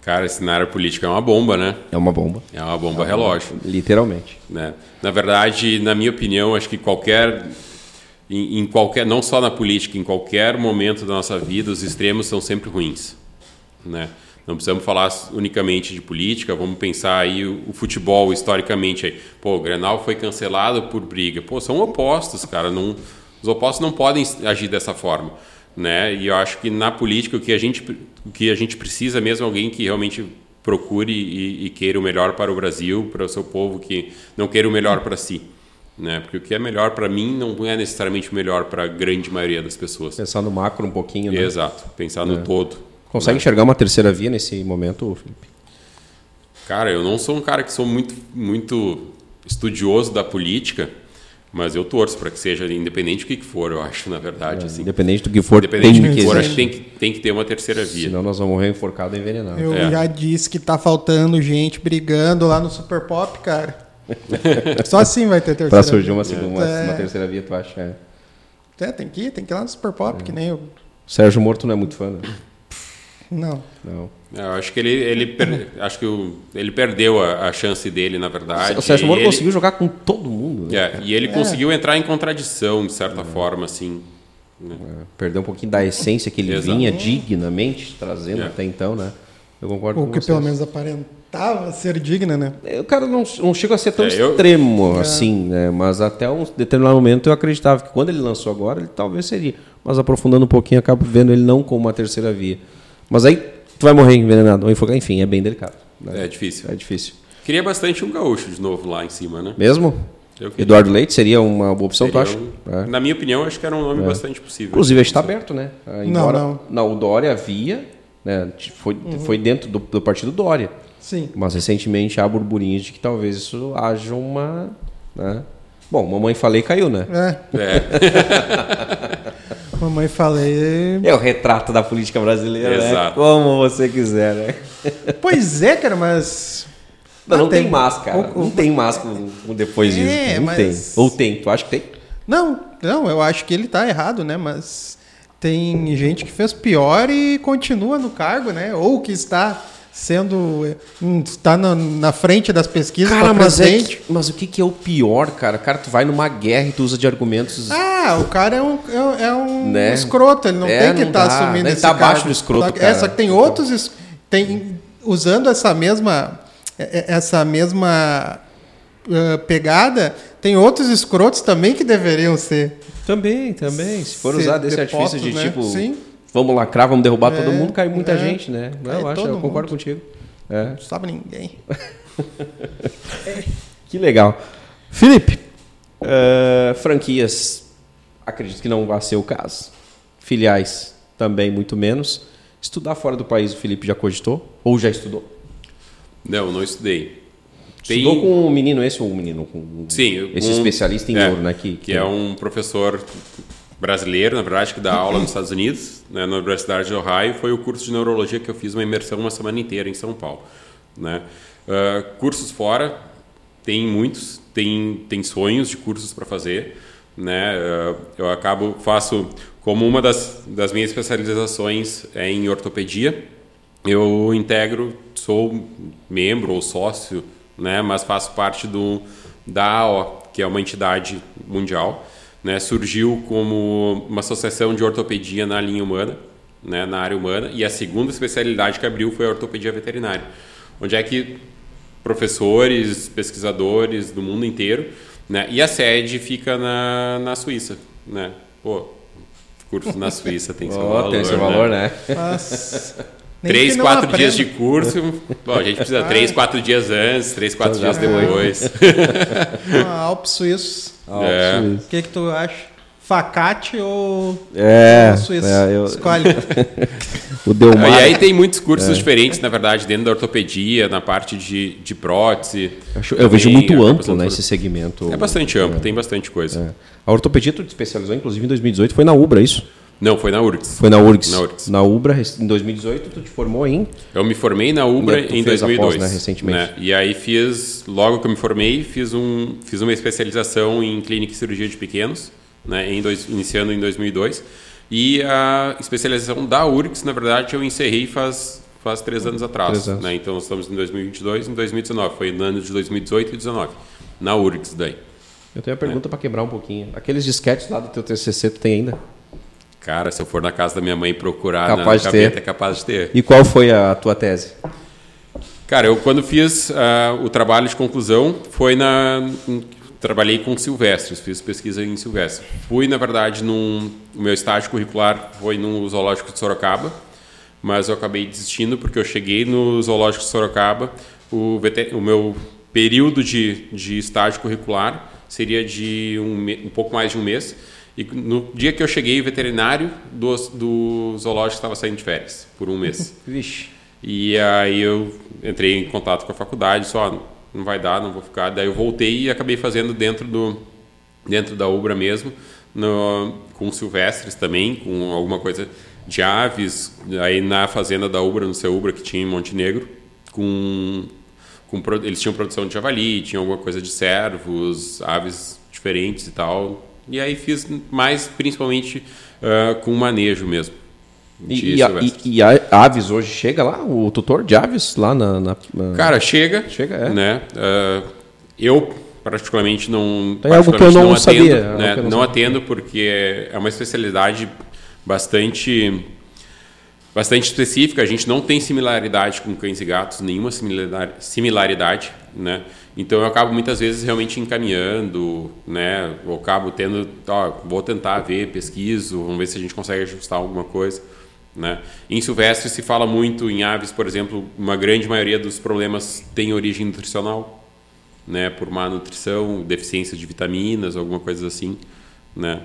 Cara, esse cenário político é uma bomba, né? É uma bomba relógio. Literalmente. Né? Na verdade, na minha opinião, acho que em qualquer, não só na política, em qualquer momento da nossa vida, os extremos são sempre ruins. Né? Não precisamos falar unicamente de política, vamos pensar aí o futebol historicamente. Aí. Pô, o Grenal foi cancelado por briga. Pô, são opostos, cara. Não, os opostos não podem agir dessa forma. Né? E eu acho que na política o que a gente precisa mesmo é alguém que realmente procure e queira o melhor para o Brasil, para o seu povo, que não queira o melhor para si. Né? Porque o que é melhor para mim não é necessariamente o melhor para a grande maioria das pessoas. Pensar no macro um pouquinho. Né? Exato, pensar no todo. Consegue enxergar uma terceira via nesse momento, Felipe? Cara, eu não sou um cara que sou muito, muito estudioso da política, mas eu torço para que seja, independente do que for, eu acho, na verdade. Assim, independente do que for, acho que tem que ter uma terceira via. Senão nós vamos morrer enforcado e envenenado. Eu já disse que tá faltando gente brigando lá no Super Pop, cara. Só assim vai ter terceira via. Para surgir uma terceira via, tu acha? É, tem que ir lá no Super Pop, que nem eu. Sérgio Moro não é muito fã, né? Não. Não. Eu acho que ele perdeu a chance dele, na verdade. O Sérgio Moro conseguiu jogar com todo mundo. Né, e ele conseguiu entrar em contradição, de certa forma, assim. Né? É, perdeu um pouquinho da essência que ele vinha dignamente trazendo até então, né? Eu concordo com vocês. Pelo menos aparentava ser digna, né? O cara não chega a ser tão extremo assim, né? Mas até um determinado momento eu acreditava que quando ele lançou agora, ele talvez seria. Mas aprofundando um pouquinho, eu acabo vendo ele não como uma terceira via. Mas aí tu vai morrer envenenado. Enfim, é bem delicado. Né? É difícil. É difícil. Queria bastante um gaúcho de novo lá em cima, né? Mesmo? Eduardo Leite seria uma boa opção, tu acha? Na minha opinião, acho que era um nome bastante possível. Inclusive, está aberto, né? Embora, não, o Doria havia... Né? Foi dentro do partido Doria. Sim. Mas recentemente há burburinhos de que talvez isso haja uma... Né? Bom, Mamãe Falei caiu, né? Mamãe Falei... É o retrato da política brasileira, né? Como você quiser, né? Pois é, cara, mas... Não tem mais, cara. Não tem mais depois disso. Não tem. Ou tem, tu acha que tem? Não, eu acho que ele tá errado, né? Mas tem gente que fez pior e continua no cargo, né? Ou que está sendo... Está na frente das pesquisas para presidente. Mas o que é o pior, cara? Cara, tu vai numa guerra e tu usa de argumentos... O cara é um escroto. Ele não tem que estar assumindo esse cargo. Ele tá abaixo do escroto, cara. Só que tem outros... Usando essa mesma pegada, tem outros escrotos também que deveriam ser. Também. Se for usar desse artifício de tipo, sim, vamos lacrar, vamos derrubar todo mundo, cai muita gente, né? Eu concordo contigo. Não sabe ninguém. Que legal. Felipe, franquias, acredito que não vai ser o caso. Filiais, também muito menos. Estudar fora do país, o Felipe já cogitou? Ou já estudou? Não estudei. Estudou com um menino esse ou um menino? Esse especialista em ouro, né? Que é um professor brasileiro, na verdade, que dá aula nos Estados Unidos, né, na Universidade de Ohio. Foi o curso de neurologia que eu fiz uma imersão uma semana inteira em São Paulo. Né? Cursos fora, tem muitos, tem sonhos de cursos para fazer. Né? Eu faço, como uma das minhas especializações é em ortopedia, eu integro, sou membro ou sócio, né, mas faço parte da AO, que é uma entidade mundial, né, surgiu como uma associação de ortopedia na linha humana, né, na área humana, e a segunda especialidade que abriu foi a ortopedia veterinária, onde é que professores, pesquisadores do mundo inteiro, né, e a sede fica na Suíça, né, curso na Suíça tem seu valor, tem seu valor, né? Nossa. 3-4 dias de curso. Bom, a gente precisa 3-4 dias antes, 3-4 dias depois. Alpes suíços. O que tu acha? Facate ou suíço? Escolhe. E aí tem muitos cursos diferentes, na verdade, dentro da ortopedia, na parte de prótese. Eu vejo muito amplo, né, esse segmento. É bastante amplo, tem bastante coisa. A ortopedia tu te especializou, inclusive, em 2018, foi na UBRA, isso? Não, foi na URGS. Foi na URGS. Na UBRA, em 2018, tu te formou em... Eu me formei na UBRA em 2002. Pós, né, recentemente. Né? E aí logo que eu me formei, fiz uma especialização em clínica e cirurgia de pequenos, né, iniciando em 2002. E a especialização da URGS, na verdade, eu encerrei faz 3 anos atrás. 3 anos. Né? Então, nós estamos em 2022 e em 2019. Foi no ano de 2018 e 2019, na URGS daí. Eu tenho uma pergunta para quebrar um pouquinho. Aqueles disquetes lá do teu TCC, tu tem ainda? Cara, se eu for na casa da minha mãe procurar na gaveta, é capaz de ter. E qual foi a tua tese? Cara, eu quando fiz o trabalho de conclusão, trabalhei com silvestres, fiz pesquisa em silvestres. Fui, na verdade, o meu estágio curricular foi no Zoológico de Sorocaba, mas eu acabei desistindo porque eu cheguei no Zoológico de Sorocaba, o meu período de estágio curricular seria de um pouco mais de um mês. E no dia que eu cheguei, o veterinário do zoológico estava saindo de férias por um mês. Vixe. E aí eu entrei em contato com a faculdade, não vai dar, não vou ficar. Daí eu voltei e acabei fazendo dentro da UBRA mesmo, com silvestres também, com alguma coisa de aves, aí na fazenda da UBRA, no CEUBRA, que tinha em Montenegro, eles tinham produção de javali, tinham alguma coisa de cervos, aves diferentes e tal. E aí fiz mais, principalmente, com manejo mesmo. E a aves hoje chega lá? O tutor de aves lá na... Cara, chega, é. Né? Eu particularmente não... Tem algo que eu não sabia. Atendo, né? Não atendo porque é uma especialidade bastante específica. A gente não tem similaridade com cães e gatos, nenhuma similaridade, né? Então eu acabo muitas vezes realmente encaminhando, né? Eu acabo tendo, ó, vou tentar ver, pesquiso, vamos ver se a gente consegue ajustar alguma coisa, né? Em silvestre se fala muito em aves, por exemplo, uma grande maioria dos problemas tem origem nutricional, né? Por má nutrição, deficiência de vitaminas, alguma coisa assim, né?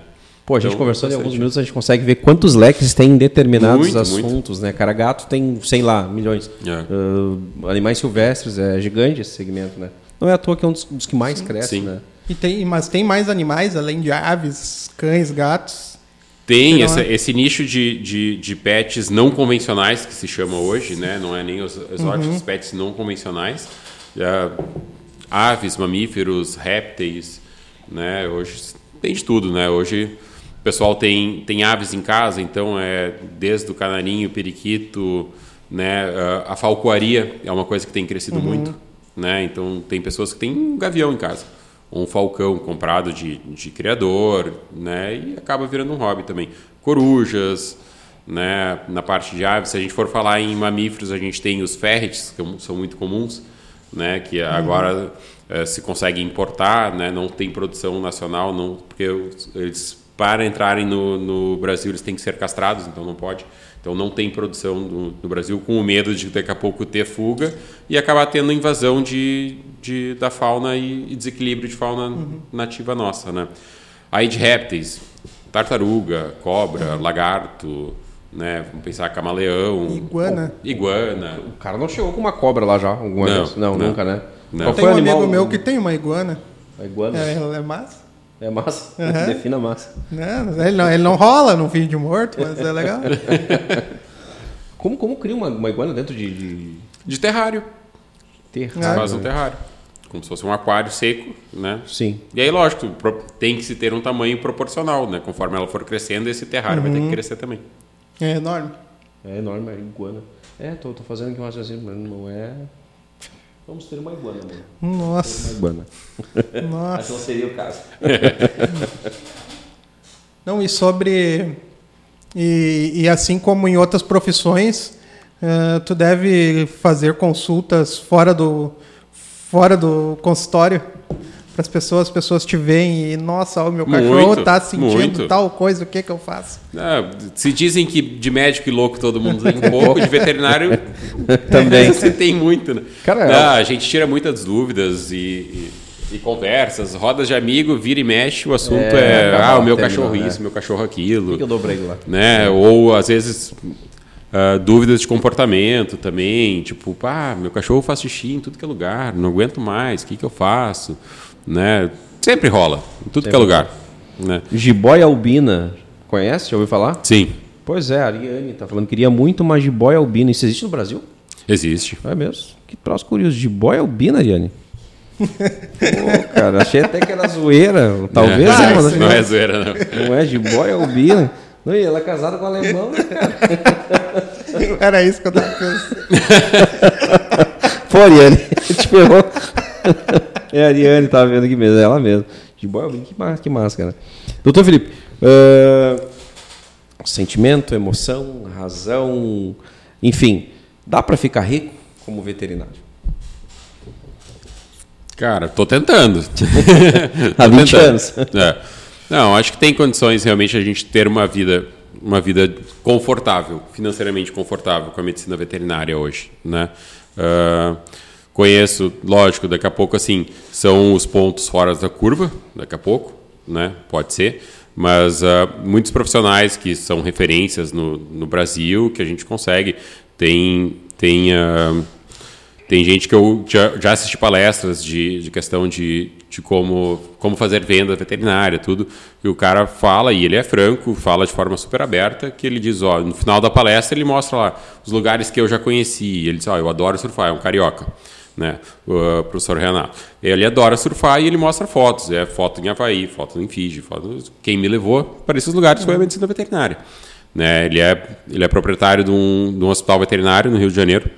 Pô, a gente conversou em alguns minutos, a gente consegue ver quantos leques tem em determinados assuntos, né? Cara, gato tem, sei lá, milhões. É. Animais silvestres, é gigante esse segmento, né? Não é à toa que é um dos que mais cresce, né? E tem mais animais, além de aves, cães, gatos? Tem, esse nicho de pets não convencionais, que se chama hoje, né? Não é nem os exóticos, pets não convencionais. Aves, mamíferos, répteis, né? Hoje tem de tudo, né? Hoje... O pessoal tem aves em casa, então é desde o canarinho, periquito, né? A falcoaria é uma coisa que tem crescido muito, né? Então tem pessoas que têm um gavião em casa, um falcão comprado de criador, né? E acaba virando um hobby também. Corujas, né? Na parte de aves, se a gente for falar em mamíferos, a gente tem os ferrets, que são muito comuns, né? Que agora se consegue importar, né? Não tem produção nacional, não, porque eles... Para entrarem no Brasil, eles têm que ser castrados, então não pode. Então não tem produção no Brasil, com o medo de daqui a pouco ter fuga e acabar tendo invasão da fauna e desequilíbrio de fauna nativa nossa, né? Aí de répteis, tartaruga, cobra, lagarto, né? Vamos pensar camaleão. Iguana. O cara não chegou com uma cobra lá já alguma vez? Não, nunca, né? Não. Tem um amigo meu que tem uma iguana. A iguana? Ela é massa. É massa, defina massa. Não, ele não rola no vídeo morto, mas é legal. Como cria uma iguana dentro de terrário. Faz um terrário. Como se fosse um aquário seco, né? Sim. E aí, lógico, tem que se ter um tamanho proporcional, né? Conforme ela for crescendo, esse terrário vai ter que crescer também. É enorme. É enorme a iguana. É, tô fazendo aqui um raciocínio, mas não é... Vamos ter uma iguana, né? Nossa. Nossa. Mas não seria o caso. Não, e sobre... E assim como em outras profissões, tu deve fazer consultas fora do consultório para as pessoas te veem e, nossa, o meu cachorro está sentindo tal coisa, o que eu faço? Ah, se dizem que de médico e louco todo mundo tem um pouco, de veterinário também você tem muito, né? Cara, a gente tira muitas dúvidas e conversas, rodas de amigo, vira e mexe, o assunto o meu cachorro isso, meu cachorro aquilo. O que eu dobrei lá? Né? Ou, às vezes... dúvidas de comportamento também, tipo, meu cachorro faz xixi em tudo que é lugar, não aguento mais, o que eu faço? Né? Sempre rola, em tudo que é lugar. Né? Jiboia albina, conhece? Já ouviu falar? Sim. Pois é, a Ariane tá falando, queria muito uma jiboia albina. Isso existe no Brasil? Existe. É mesmo? Que troço curioso, jiboia albina, Ariane? Pô, cara, achei até que era zoeira, talvez. Não é zoeira, não. Não é jiboia albina. Não, e ela é casada com um alemão, né, cara? Era isso que eu tava pensando. Pô, Ariane, te ferrou. É, a Ariane tava vendo aqui mesmo, é ela mesmo. De boa, que máscara. Doutor Felipe, sentimento, emoção, razão, enfim, dá para ficar rico como veterinário? Cara, tô tentando. Há 20 anos. É. Não, acho que tem condições realmente a gente ter uma vida confortável, financeiramente confortável com a medicina veterinária hoje, né? Conheço, lógico, daqui a pouco assim, são os pontos fora da curva, daqui a pouco, né? Pode ser, mas muitos profissionais que são referências no Brasil, que a gente consegue, tem gente que eu já assisti palestras de questão de como fazer venda veterinária, tudo. E o cara fala, e ele é franco, fala de forma super aberta, que ele diz, ó, no final da palestra ele mostra lá os lugares que eu já conheci. Ele diz, ó, eu adoro surfar, é um carioca, né, o professor Renato. Ele adora surfar e ele mostra fotos, foto em Havaí, foto em Fiji, quem me levou para esses lugares foi a medicina veterinária. né? Ele é proprietário de um hospital veterinário no Rio de Janeiro,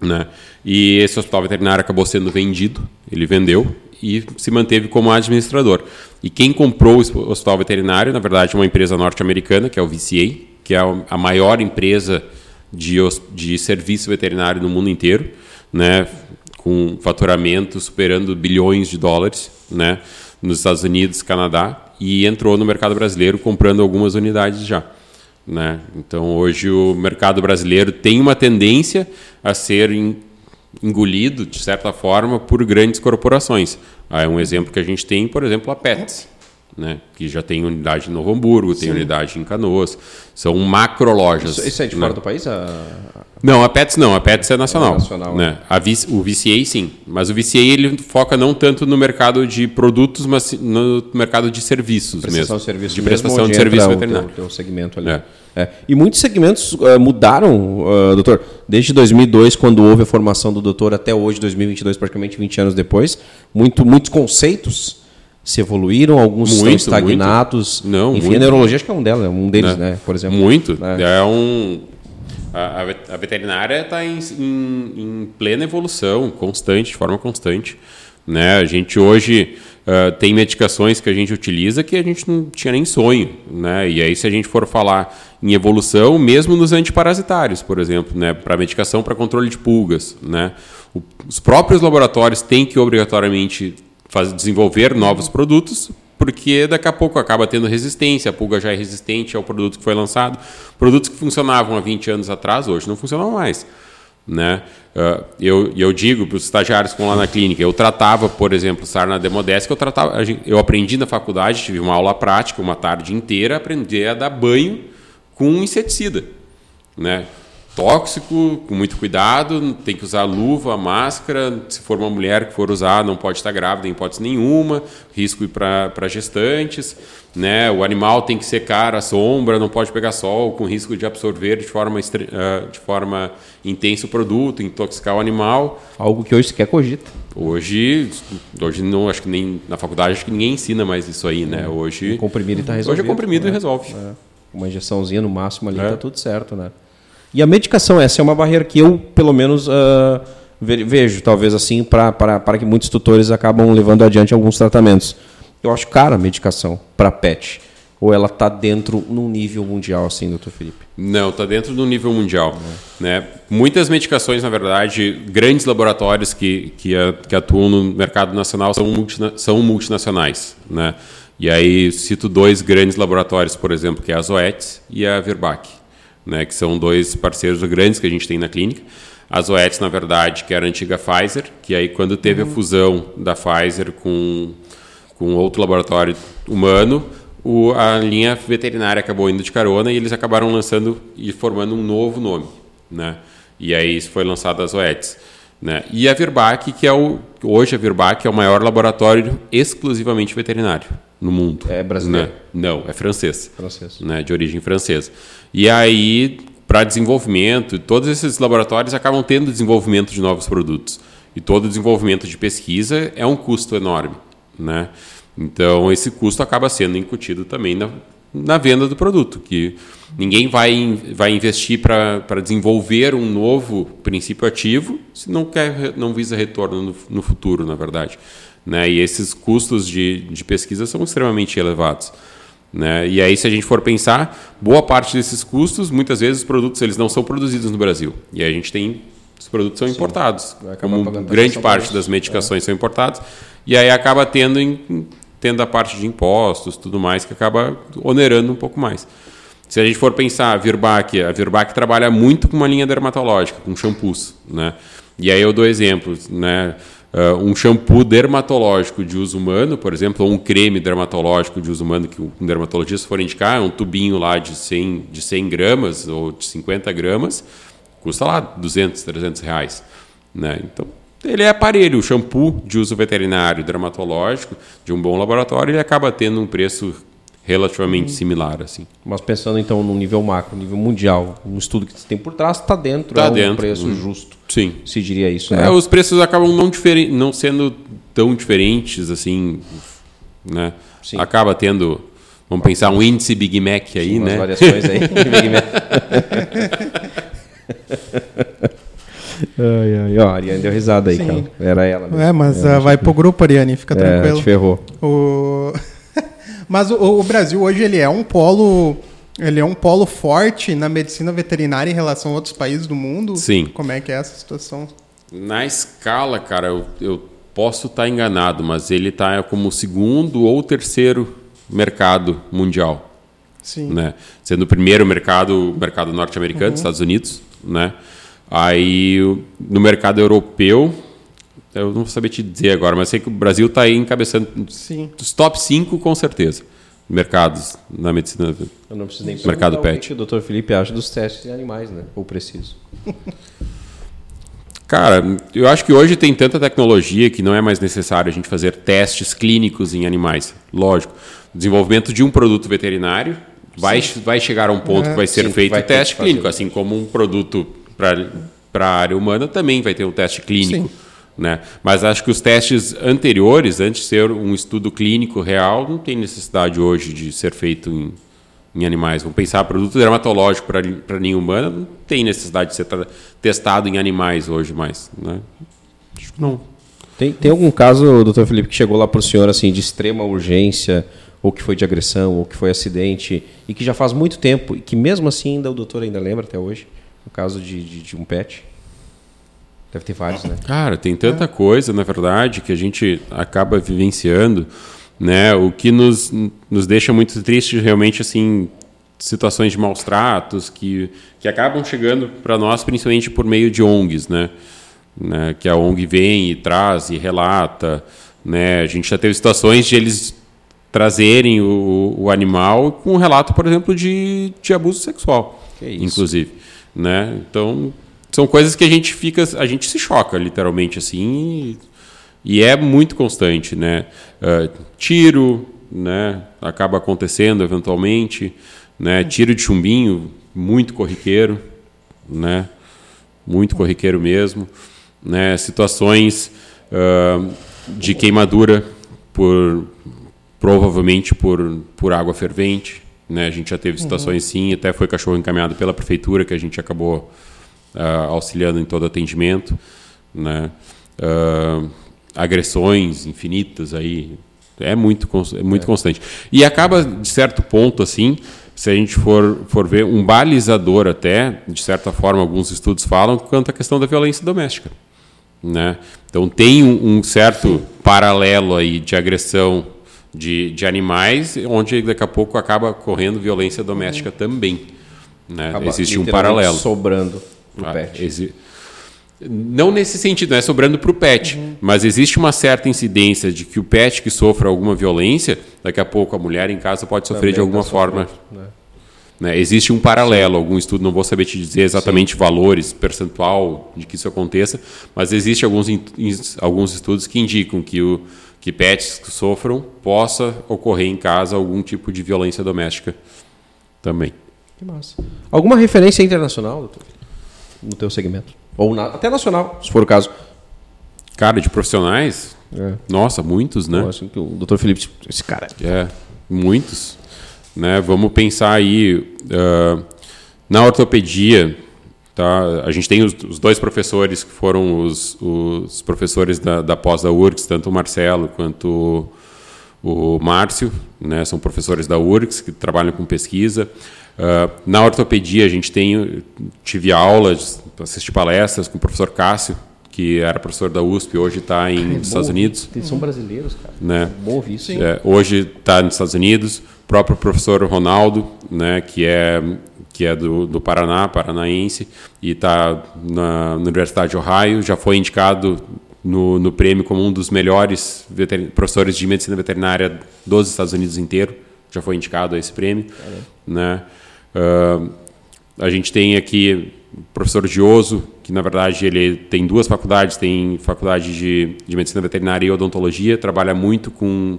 né? E esse hospital veterinário acabou sendo vendido, ele vendeu e se manteve como administrador. E quem comprou o hospital veterinário, na verdade, é uma empresa norte-americana, que é o VCA, que é a maior empresa de serviço veterinário no mundo inteiro, né? Com faturamento superando bilhões de dólares, né? Nos Estados Unidos, Canadá, e entrou no mercado brasileiro comprando algumas unidades já, né? Então, hoje, o mercado brasileiro tem uma tendência a ser engolido, de certa forma, por grandes corporações. Aí, um exemplo que a gente tem, por exemplo, a Pets, né? Que já tem unidade em Novo Hamburgo, tem, sim, unidade em Canoas. São macro lojas. Isso é de fora, né, do país? Não, a Pets não. A Pets é nacional. É nacional, né? O VCA, sim. Mas o VCA, ele foca não tanto no mercado de produtos, mas no mercado de serviços mesmo. De prestação de serviço veterinário. Tem um segmento ali. É. E muitos segmentos mudaram, doutor. Desde 2002, quando houve a formação do doutor, até hoje, 2022, praticamente 20 anos depois. Muitos conceitos se evoluíram, alguns estão estagnados. Muito. Não, enfim, muito. A neurologia acho que é um deles, né? Por exemplo. Muito. Né? A veterinária está em plena evolução, constante, de forma constante, né? A gente hoje tem medicações que a gente utiliza que a gente não tinha nem sonho, né? E aí, se a gente for falar em evolução, mesmo nos antiparasitários, por exemplo, né? Para medicação para controle de pulgas, né? Os próprios laboratórios têm que obrigatoriamente desenvolver novos produtos, porque daqui a pouco acaba tendo resistência, a pulga já é resistente ao produto que foi lançado. Produtos que funcionavam há 20 anos atrás, hoje não funcionam mais, né? Eu digo para os estagiários que vão lá na clínica, eu tratava, por exemplo, sarna demodésica, eu aprendi na faculdade, tive uma aula prática, uma tarde inteira, aprendi a dar banho com inseticida, né? Tóxico, com muito cuidado, tem que usar luva, máscara, se for uma mulher que for usar não pode estar grávida em hipótese nenhuma, risco para gestantes, né? O animal tem que secar à sombra, não pode pegar sol, com risco de absorver de forma intensa o produto, intoxicar o animal. Algo que hoje sequer cogita. Hoje não, acho que nem na faculdade, acho que ninguém ensina mais isso aí, né? Hoje o comprimido está resolvido. Hoje é comprimido, né? E resolve. É. Uma injeçãozinha no máximo ali está tudo certo, né? E a medicação, essa é uma barreira que eu, pelo menos, vejo, talvez assim, para que muitos tutores acabam levando adiante alguns tratamentos. Eu acho cara a medicação para pet. Ou ela está dentro num nível mundial, assim, doutor Felipe? Não, está dentro de um nível mundial. É. Né? Muitas medicações, na verdade, grandes laboratórios que atuam no mercado nacional são multinacionais, né? E aí cito dois grandes laboratórios, por exemplo, que é a Zoetis e a Virbac. Né, que são dois parceiros grandes que a gente tem na clínica. A Zoetis, na verdade, que era a antiga Pfizer, que aí quando teve a fusão da Pfizer com outro laboratório humano, a linha veterinária acabou indo de carona e eles acabaram lançando e formando um novo nome, né? E aí isso foi lançado a Zoetis, né? E a Virbac, hoje a Virbac é o maior laboratório exclusivamente veterinário no mundo. É brasileiro? Né? Não, é francês. Né? De origem francesa. E aí, para desenvolvimento, todos esses laboratórios acabam tendo desenvolvimento de novos produtos. E todo desenvolvimento de pesquisa é um custo enorme, né? Então, esse custo acaba sendo incutido também na venda do produto, que ninguém vai investir para desenvolver um novo princípio ativo se não visa retorno no futuro, na verdade. Né? E esses custos de pesquisa são extremamente elevados, né? E aí, se a gente for pensar, boa parte desses custos, muitas vezes os produtos eles não são produzidos no Brasil. E aí a gente tem, os produtos são importados, como grande parte das medicações são importadas, e aí acaba tendo a parte de impostos, tudo mais, que acaba onerando um pouco mais. Se a gente for pensar, a Virbac trabalha muito com uma linha dermatológica, com shampoos, né? E aí eu dou exemplos, né? Um shampoo dermatológico de uso humano, por exemplo, ou um creme dermatológico de uso humano que um dermatologista for indicar, é um tubinho lá de 100 gramas ou de 50 gramas, custa lá 200, 300 reais. Né? Então, ele é aparelho. O shampoo de uso veterinário dermatológico de um bom laboratório, ele acaba tendo um preço relativamente similar, assim. Mas pensando então no nível macro, nível mundial, um estudo que tem por trás está dentro, um preço justo. Sim. Se diria isso, né? Os preços acabam não sendo tão diferentes assim, né? Sim. Acaba tendo Vamos pensar um índice Big Mac aí, sim, né? Várias coisas aí. Big Mac. Ai, ai, ó, a Ariane deu risada aí, sim, cara. Era ela mesmo. É, mas vai pro grupo, Ariane, fica tranquilo. Te ferrou. Mas o Brasil hoje ele é um polo... Ele é um polo forte na medicina veterinária em relação a outros países do mundo? Sim. Como é que é essa situação? Na escala, cara, eu posso estar enganado, mas ele está como o segundo ou terceiro mercado mundial. Sim. Né? Sendo o primeiro mercado, o mercado norte-americano, uhum, Estados Unidos. Né? Aí, no mercado europeu, eu não vou saber te dizer agora, mas sei que o Brasil está aí encabeçando, sim, os top 5 com certeza. Mercados na medicina. Eu não preciso nem mercado pet. O que o Dr. Felipe acha dos testes em animais, né? Ou preciso. Cara, eu acho que hoje tem tanta tecnologia que não é mais necessário a gente fazer testes clínicos em animais. Lógico. O desenvolvimento de um produto veterinário vai chegar a um ponto que vai ser feito um teste clínico, assim como um produto para a área humana também vai ter um teste clínico. Sim. Né? Mas acho que os testes anteriores, antes de ser um estudo clínico real, não tem necessidade hoje de ser feito em animais. Vamos pensar, produto dermatológico para linha humana não tem necessidade de ser testado em animais hoje mais. Né? Acho que não. Tem algum caso, doutor Felipe, que chegou lá para o senhor assim, de extrema urgência, ou que foi de agressão, ou que foi acidente, e que já faz muito tempo, e que mesmo assim ainda o doutor ainda lembra até hoje, o caso de um pet? Deve ter vários, né? Cara, tem tanta coisa, na verdade, que a gente acaba vivenciando, né? O que nos deixa muito tristes, realmente, assim, situações de maus tratos que acabam chegando para nós, principalmente por meio de ONGs, né? Que a ONG vem e traz e relata, né? A gente já teve situações de eles trazerem o animal com um relato, por exemplo, de abuso sexual, que é isso, inclusive, né? Então... São coisas que a gente se choca, literalmente, assim, e é muito constante, né? Tiro, né? Acaba acontecendo eventualmente, né? Tiro de chumbinho, muito corriqueiro, né? Muito corriqueiro mesmo, né? Situações de queimadura, provavelmente por água fervente, né? A gente já teve situações, sim, até foi cachorro encaminhado pela prefeitura, que a gente acabou... auxiliando em todo atendimento, né? Agressões infinitas aí, é muito constante. E acaba, de certo ponto, assim, se a gente for ver, um balizador até, de certa forma, alguns estudos falam, quanto à questão da violência doméstica. Né? Então, tem um certo paralelo aí de agressão de animais, onde daqui a pouco acaba correndo violência doméstica também. Né? Existe um paralelo. Sobrando. Não nesse sentido, não é sobrando para o pet, mas existe uma certa incidência de que o pet que sofra alguma violência, daqui a pouco a mulher em casa pode sofrer também de alguma forma. Né? Existe um paralelo, sim, algum estudo, não vou saber te dizer exatamente, sim, valores, percentual de que isso aconteça, mas existe alguns estudos que indicam que pets que sofram possa ocorrer em casa algum tipo de violência doméstica também. Que massa. Alguma referência internacional, doutor? No teu segmento? Ou até nacional, se for o caso. Cara, de profissionais? É. Nossa, muitos, né? Nossa, o doutor Felipe, esse cara... É, muitos. Né? Vamos pensar aí, na ortopedia, tá? A gente tem os dois professores que foram os professores da pós da URGS, tanto o Marcelo quanto o Márcio, né? São professores da URGS que trabalham com pesquisa. Na ortopedia, a gente tive aulas, assisti palestras com o professor Cássio, que era professor da USP, hoje está nos Estados Unidos. Eles são brasileiros, cara. Né? É bom ouvir isso. Hoje está nos Estados Unidos. O próprio professor Ronaldo, né, que é do Paraná, paranaense, e está na Universidade de Ohio, já foi indicado no prêmio como um dos melhores professores de medicina veterinária dos Estados Unidos inteiro. Já foi indicado a esse prêmio. Né? A gente tem aqui o professor Dioso, que na verdade ele tem duas faculdades, tem faculdade de medicina veterinária e odontologia, trabalha muito com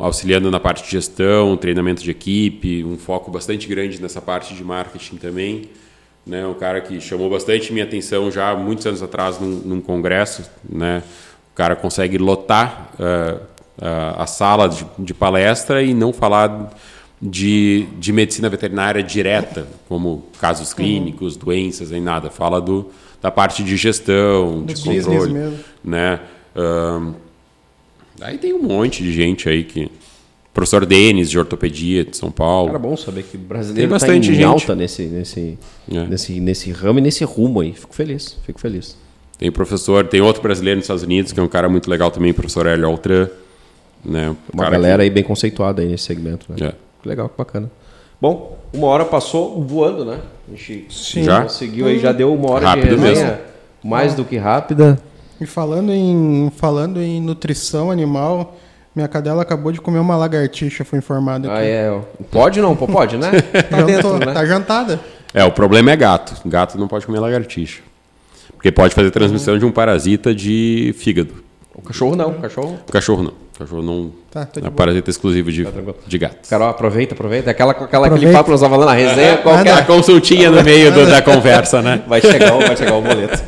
auxiliando na parte de gestão, treinamento de equipe, um foco bastante grande nessa parte de marketing também, né? Um cara que chamou bastante minha atenção já há muitos anos atrás num congresso, né? O cara consegue lotar a sala de palestra e não falar de medicina veterinária direta, como casos clínicos, doenças, nem nada. Fala da parte de gestão, do de controle. Mesmo. Né? Aí tem um monte de gente aí que... Professor Denis, de ortopedia de São Paulo. Era bom saber que o brasileiro está em gente. Alta nesse ramo e nesse rumo aí. Fico feliz. Tem outro brasileiro nos Estados Unidos, que é um cara muito legal também, o professor Hélio Altran. Né? Uma galera aí bem conceituada aí nesse segmento. Né? É. Que legal, que bacana. Bom, 1 hora passou voando, né? A gente conseguiu aí, já deu 1 hora rápido de resenha, mesmo. Mais do que rápida. E falando em nutrição animal... Minha cadela acabou de comer uma lagartixa, fui informado aqui. Ah, é. Pode não? Pode, né? Tá dentro, né? Tá jantada. É, o problema é gato. Gato não pode comer lagartixa. Porque pode fazer transmissão de um parasita de fígado. O cachorro não. O cachorro não. Tá, é parasita exclusivo de gato. Carol, aproveita. Aquele papo que nós estávamos falando na resenha. A consultinha no meio da conversa, né? Vai chegar o boleto.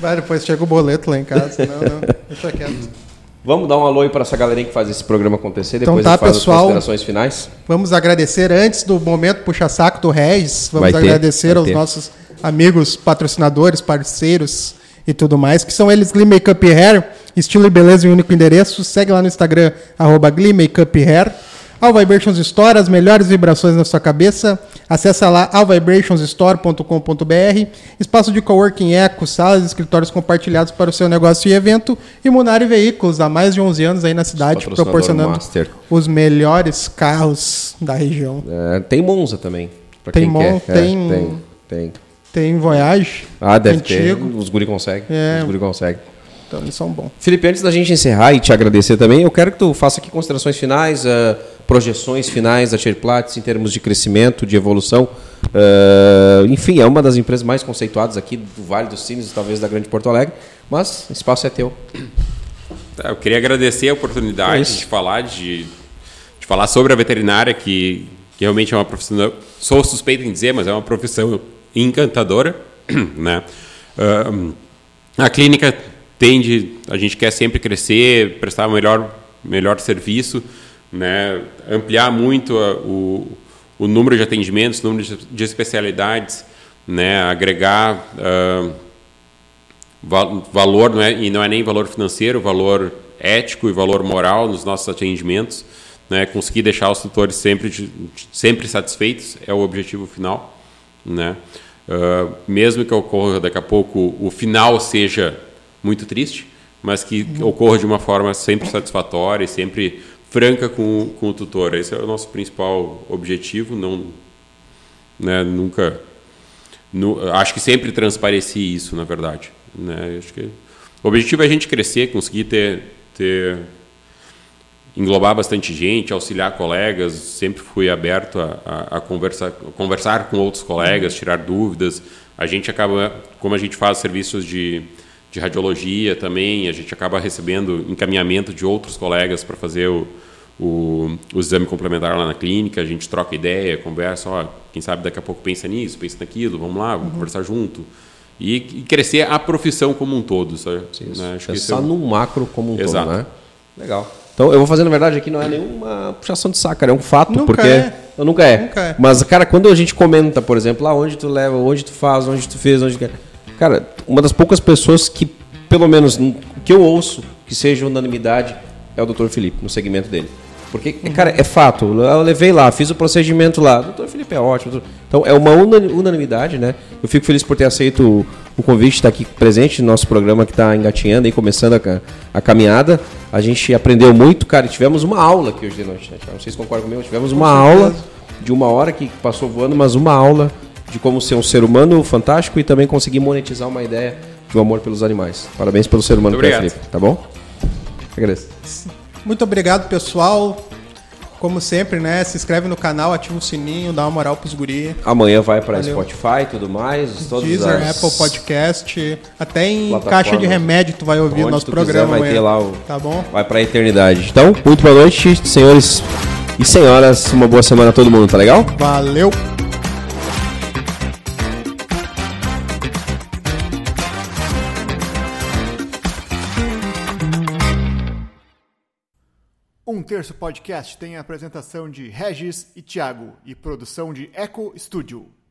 Vai, depois chega o boleto lá em casa. Não, deixa quieto. Vamos dar um alô aí para essa galerinha que faz esse programa acontecer, depois então, a gente faz pessoal, as considerações finais. Vamos agradecer, antes do momento puxa-saco do Regis, agradecer aos nossos amigos patrocinadores, parceiros e tudo mais, que são eles, Gleam Makeup Hair, estilo e beleza em um único endereço. Segue lá no Instagram, @GleamMakeupHair. All Vibrations Store, as melhores vibrações na sua cabeça. Acesse lá allvibrationsstore.com.br. Espaço de coworking eco, salas e escritórios compartilhados para o seu negócio e evento. E Munari Veículos, há mais de 11 anos aí na cidade, proporcionando os melhores carros da região. É, tem Monza também, para quem quer. Tem Voyage. Ah, deve ter. Os guri conseguem. É. Os guri conseguem. Então, eles são bons. Felipe, antes da gente encerrar e te agradecer também, eu quero que tu faça aqui considerações finais, projeções finais da Tierplatz em termos de crescimento, de evolução. Enfim, é uma das empresas mais conceituadas aqui do Vale dos Sinos, talvez da Grande Porto Alegre, mas o espaço é teu. Eu queria agradecer a oportunidade de falar sobre a veterinária, que realmente é uma profissão, sou suspeito em dizer, mas é uma profissão encantadora. Né? A clínica... A gente quer sempre crescer, prestar o melhor serviço, né? Ampliar muito o número de atendimentos, o número de especialidades, né? Agregar valor, não é nem valor financeiro, valor ético e valor moral nos nossos atendimentos, né? Conseguir deixar os tutores sempre satisfeitos é o objetivo final, né? Mesmo que ocorra daqui a pouco o final seja muito triste, mas que ocorra de uma forma sempre satisfatória e sempre franca com o tutor. Esse é o nosso principal objetivo. Não, né, nunca, acho que sempre transpareci isso, na verdade. Né? Acho que o objetivo é a gente crescer, conseguir englobar bastante gente, auxiliar colegas. Sempre fui aberto a conversar com outros colegas, tirar dúvidas. A gente acaba, como a gente faz serviços de radiologia também, a gente acaba recebendo encaminhamento de outros colegas para fazer o exame complementar lá na clínica, a gente troca ideia, conversa, quem sabe daqui a pouco pensa nisso, pensa naquilo, vamos lá, vamos conversar junto. E crescer a profissão como um todo. Sabe? Isso. Né? Acho pensar que no macro como um todo. Né? Legal. Então, eu vou fazer, na verdade, aqui não é nenhuma puxação de saco, cara, é um fato, nunca porque... Nunca é. Mas, cara, quando a gente comenta, por exemplo, onde tu leva, onde tu faz, onde tu fez, onde tu... Cara, uma das poucas pessoas que, pelo menos, que eu ouço que seja unanimidade é o Dr. Felipe, no segmento dele. Porque, cara, é fato. Eu levei lá, fiz o procedimento lá. O Dr. Felipe é ótimo. Então, é uma unanimidade, né? Eu fico feliz por ter aceito o convite, estar aqui presente no nosso programa que está engatinhando e começando a caminhada. A gente aprendeu muito, cara, e tivemos uma aula aqui hoje de noite. Né? Não sei se concordam comigo, tivemos uma aula de 1 hora que passou voando, mas uma aula de como ser um ser humano fantástico e também conseguir monetizar uma ideia de um amor pelos animais. Parabéns pelo ser humano, Felipe. Tá bom? Agradeço. Muito obrigado, pessoal. Como sempre, né? Se inscreve no canal, ativa o sininho, dá uma moral pros guri. Amanhã vai para Spotify e tudo mais. Deezer, Apple Podcast. Até em caixa de remédio tu vai ouvir o nosso programa. Vai ter lá Tá bom? Vai pra eternidade. Então, muito boa noite, senhores e senhoras. Uma boa semana a todo mundo, tá legal? Valeu! Um Terço Podcast tem a apresentação de Regis e Thiago e produção de Eco Studio.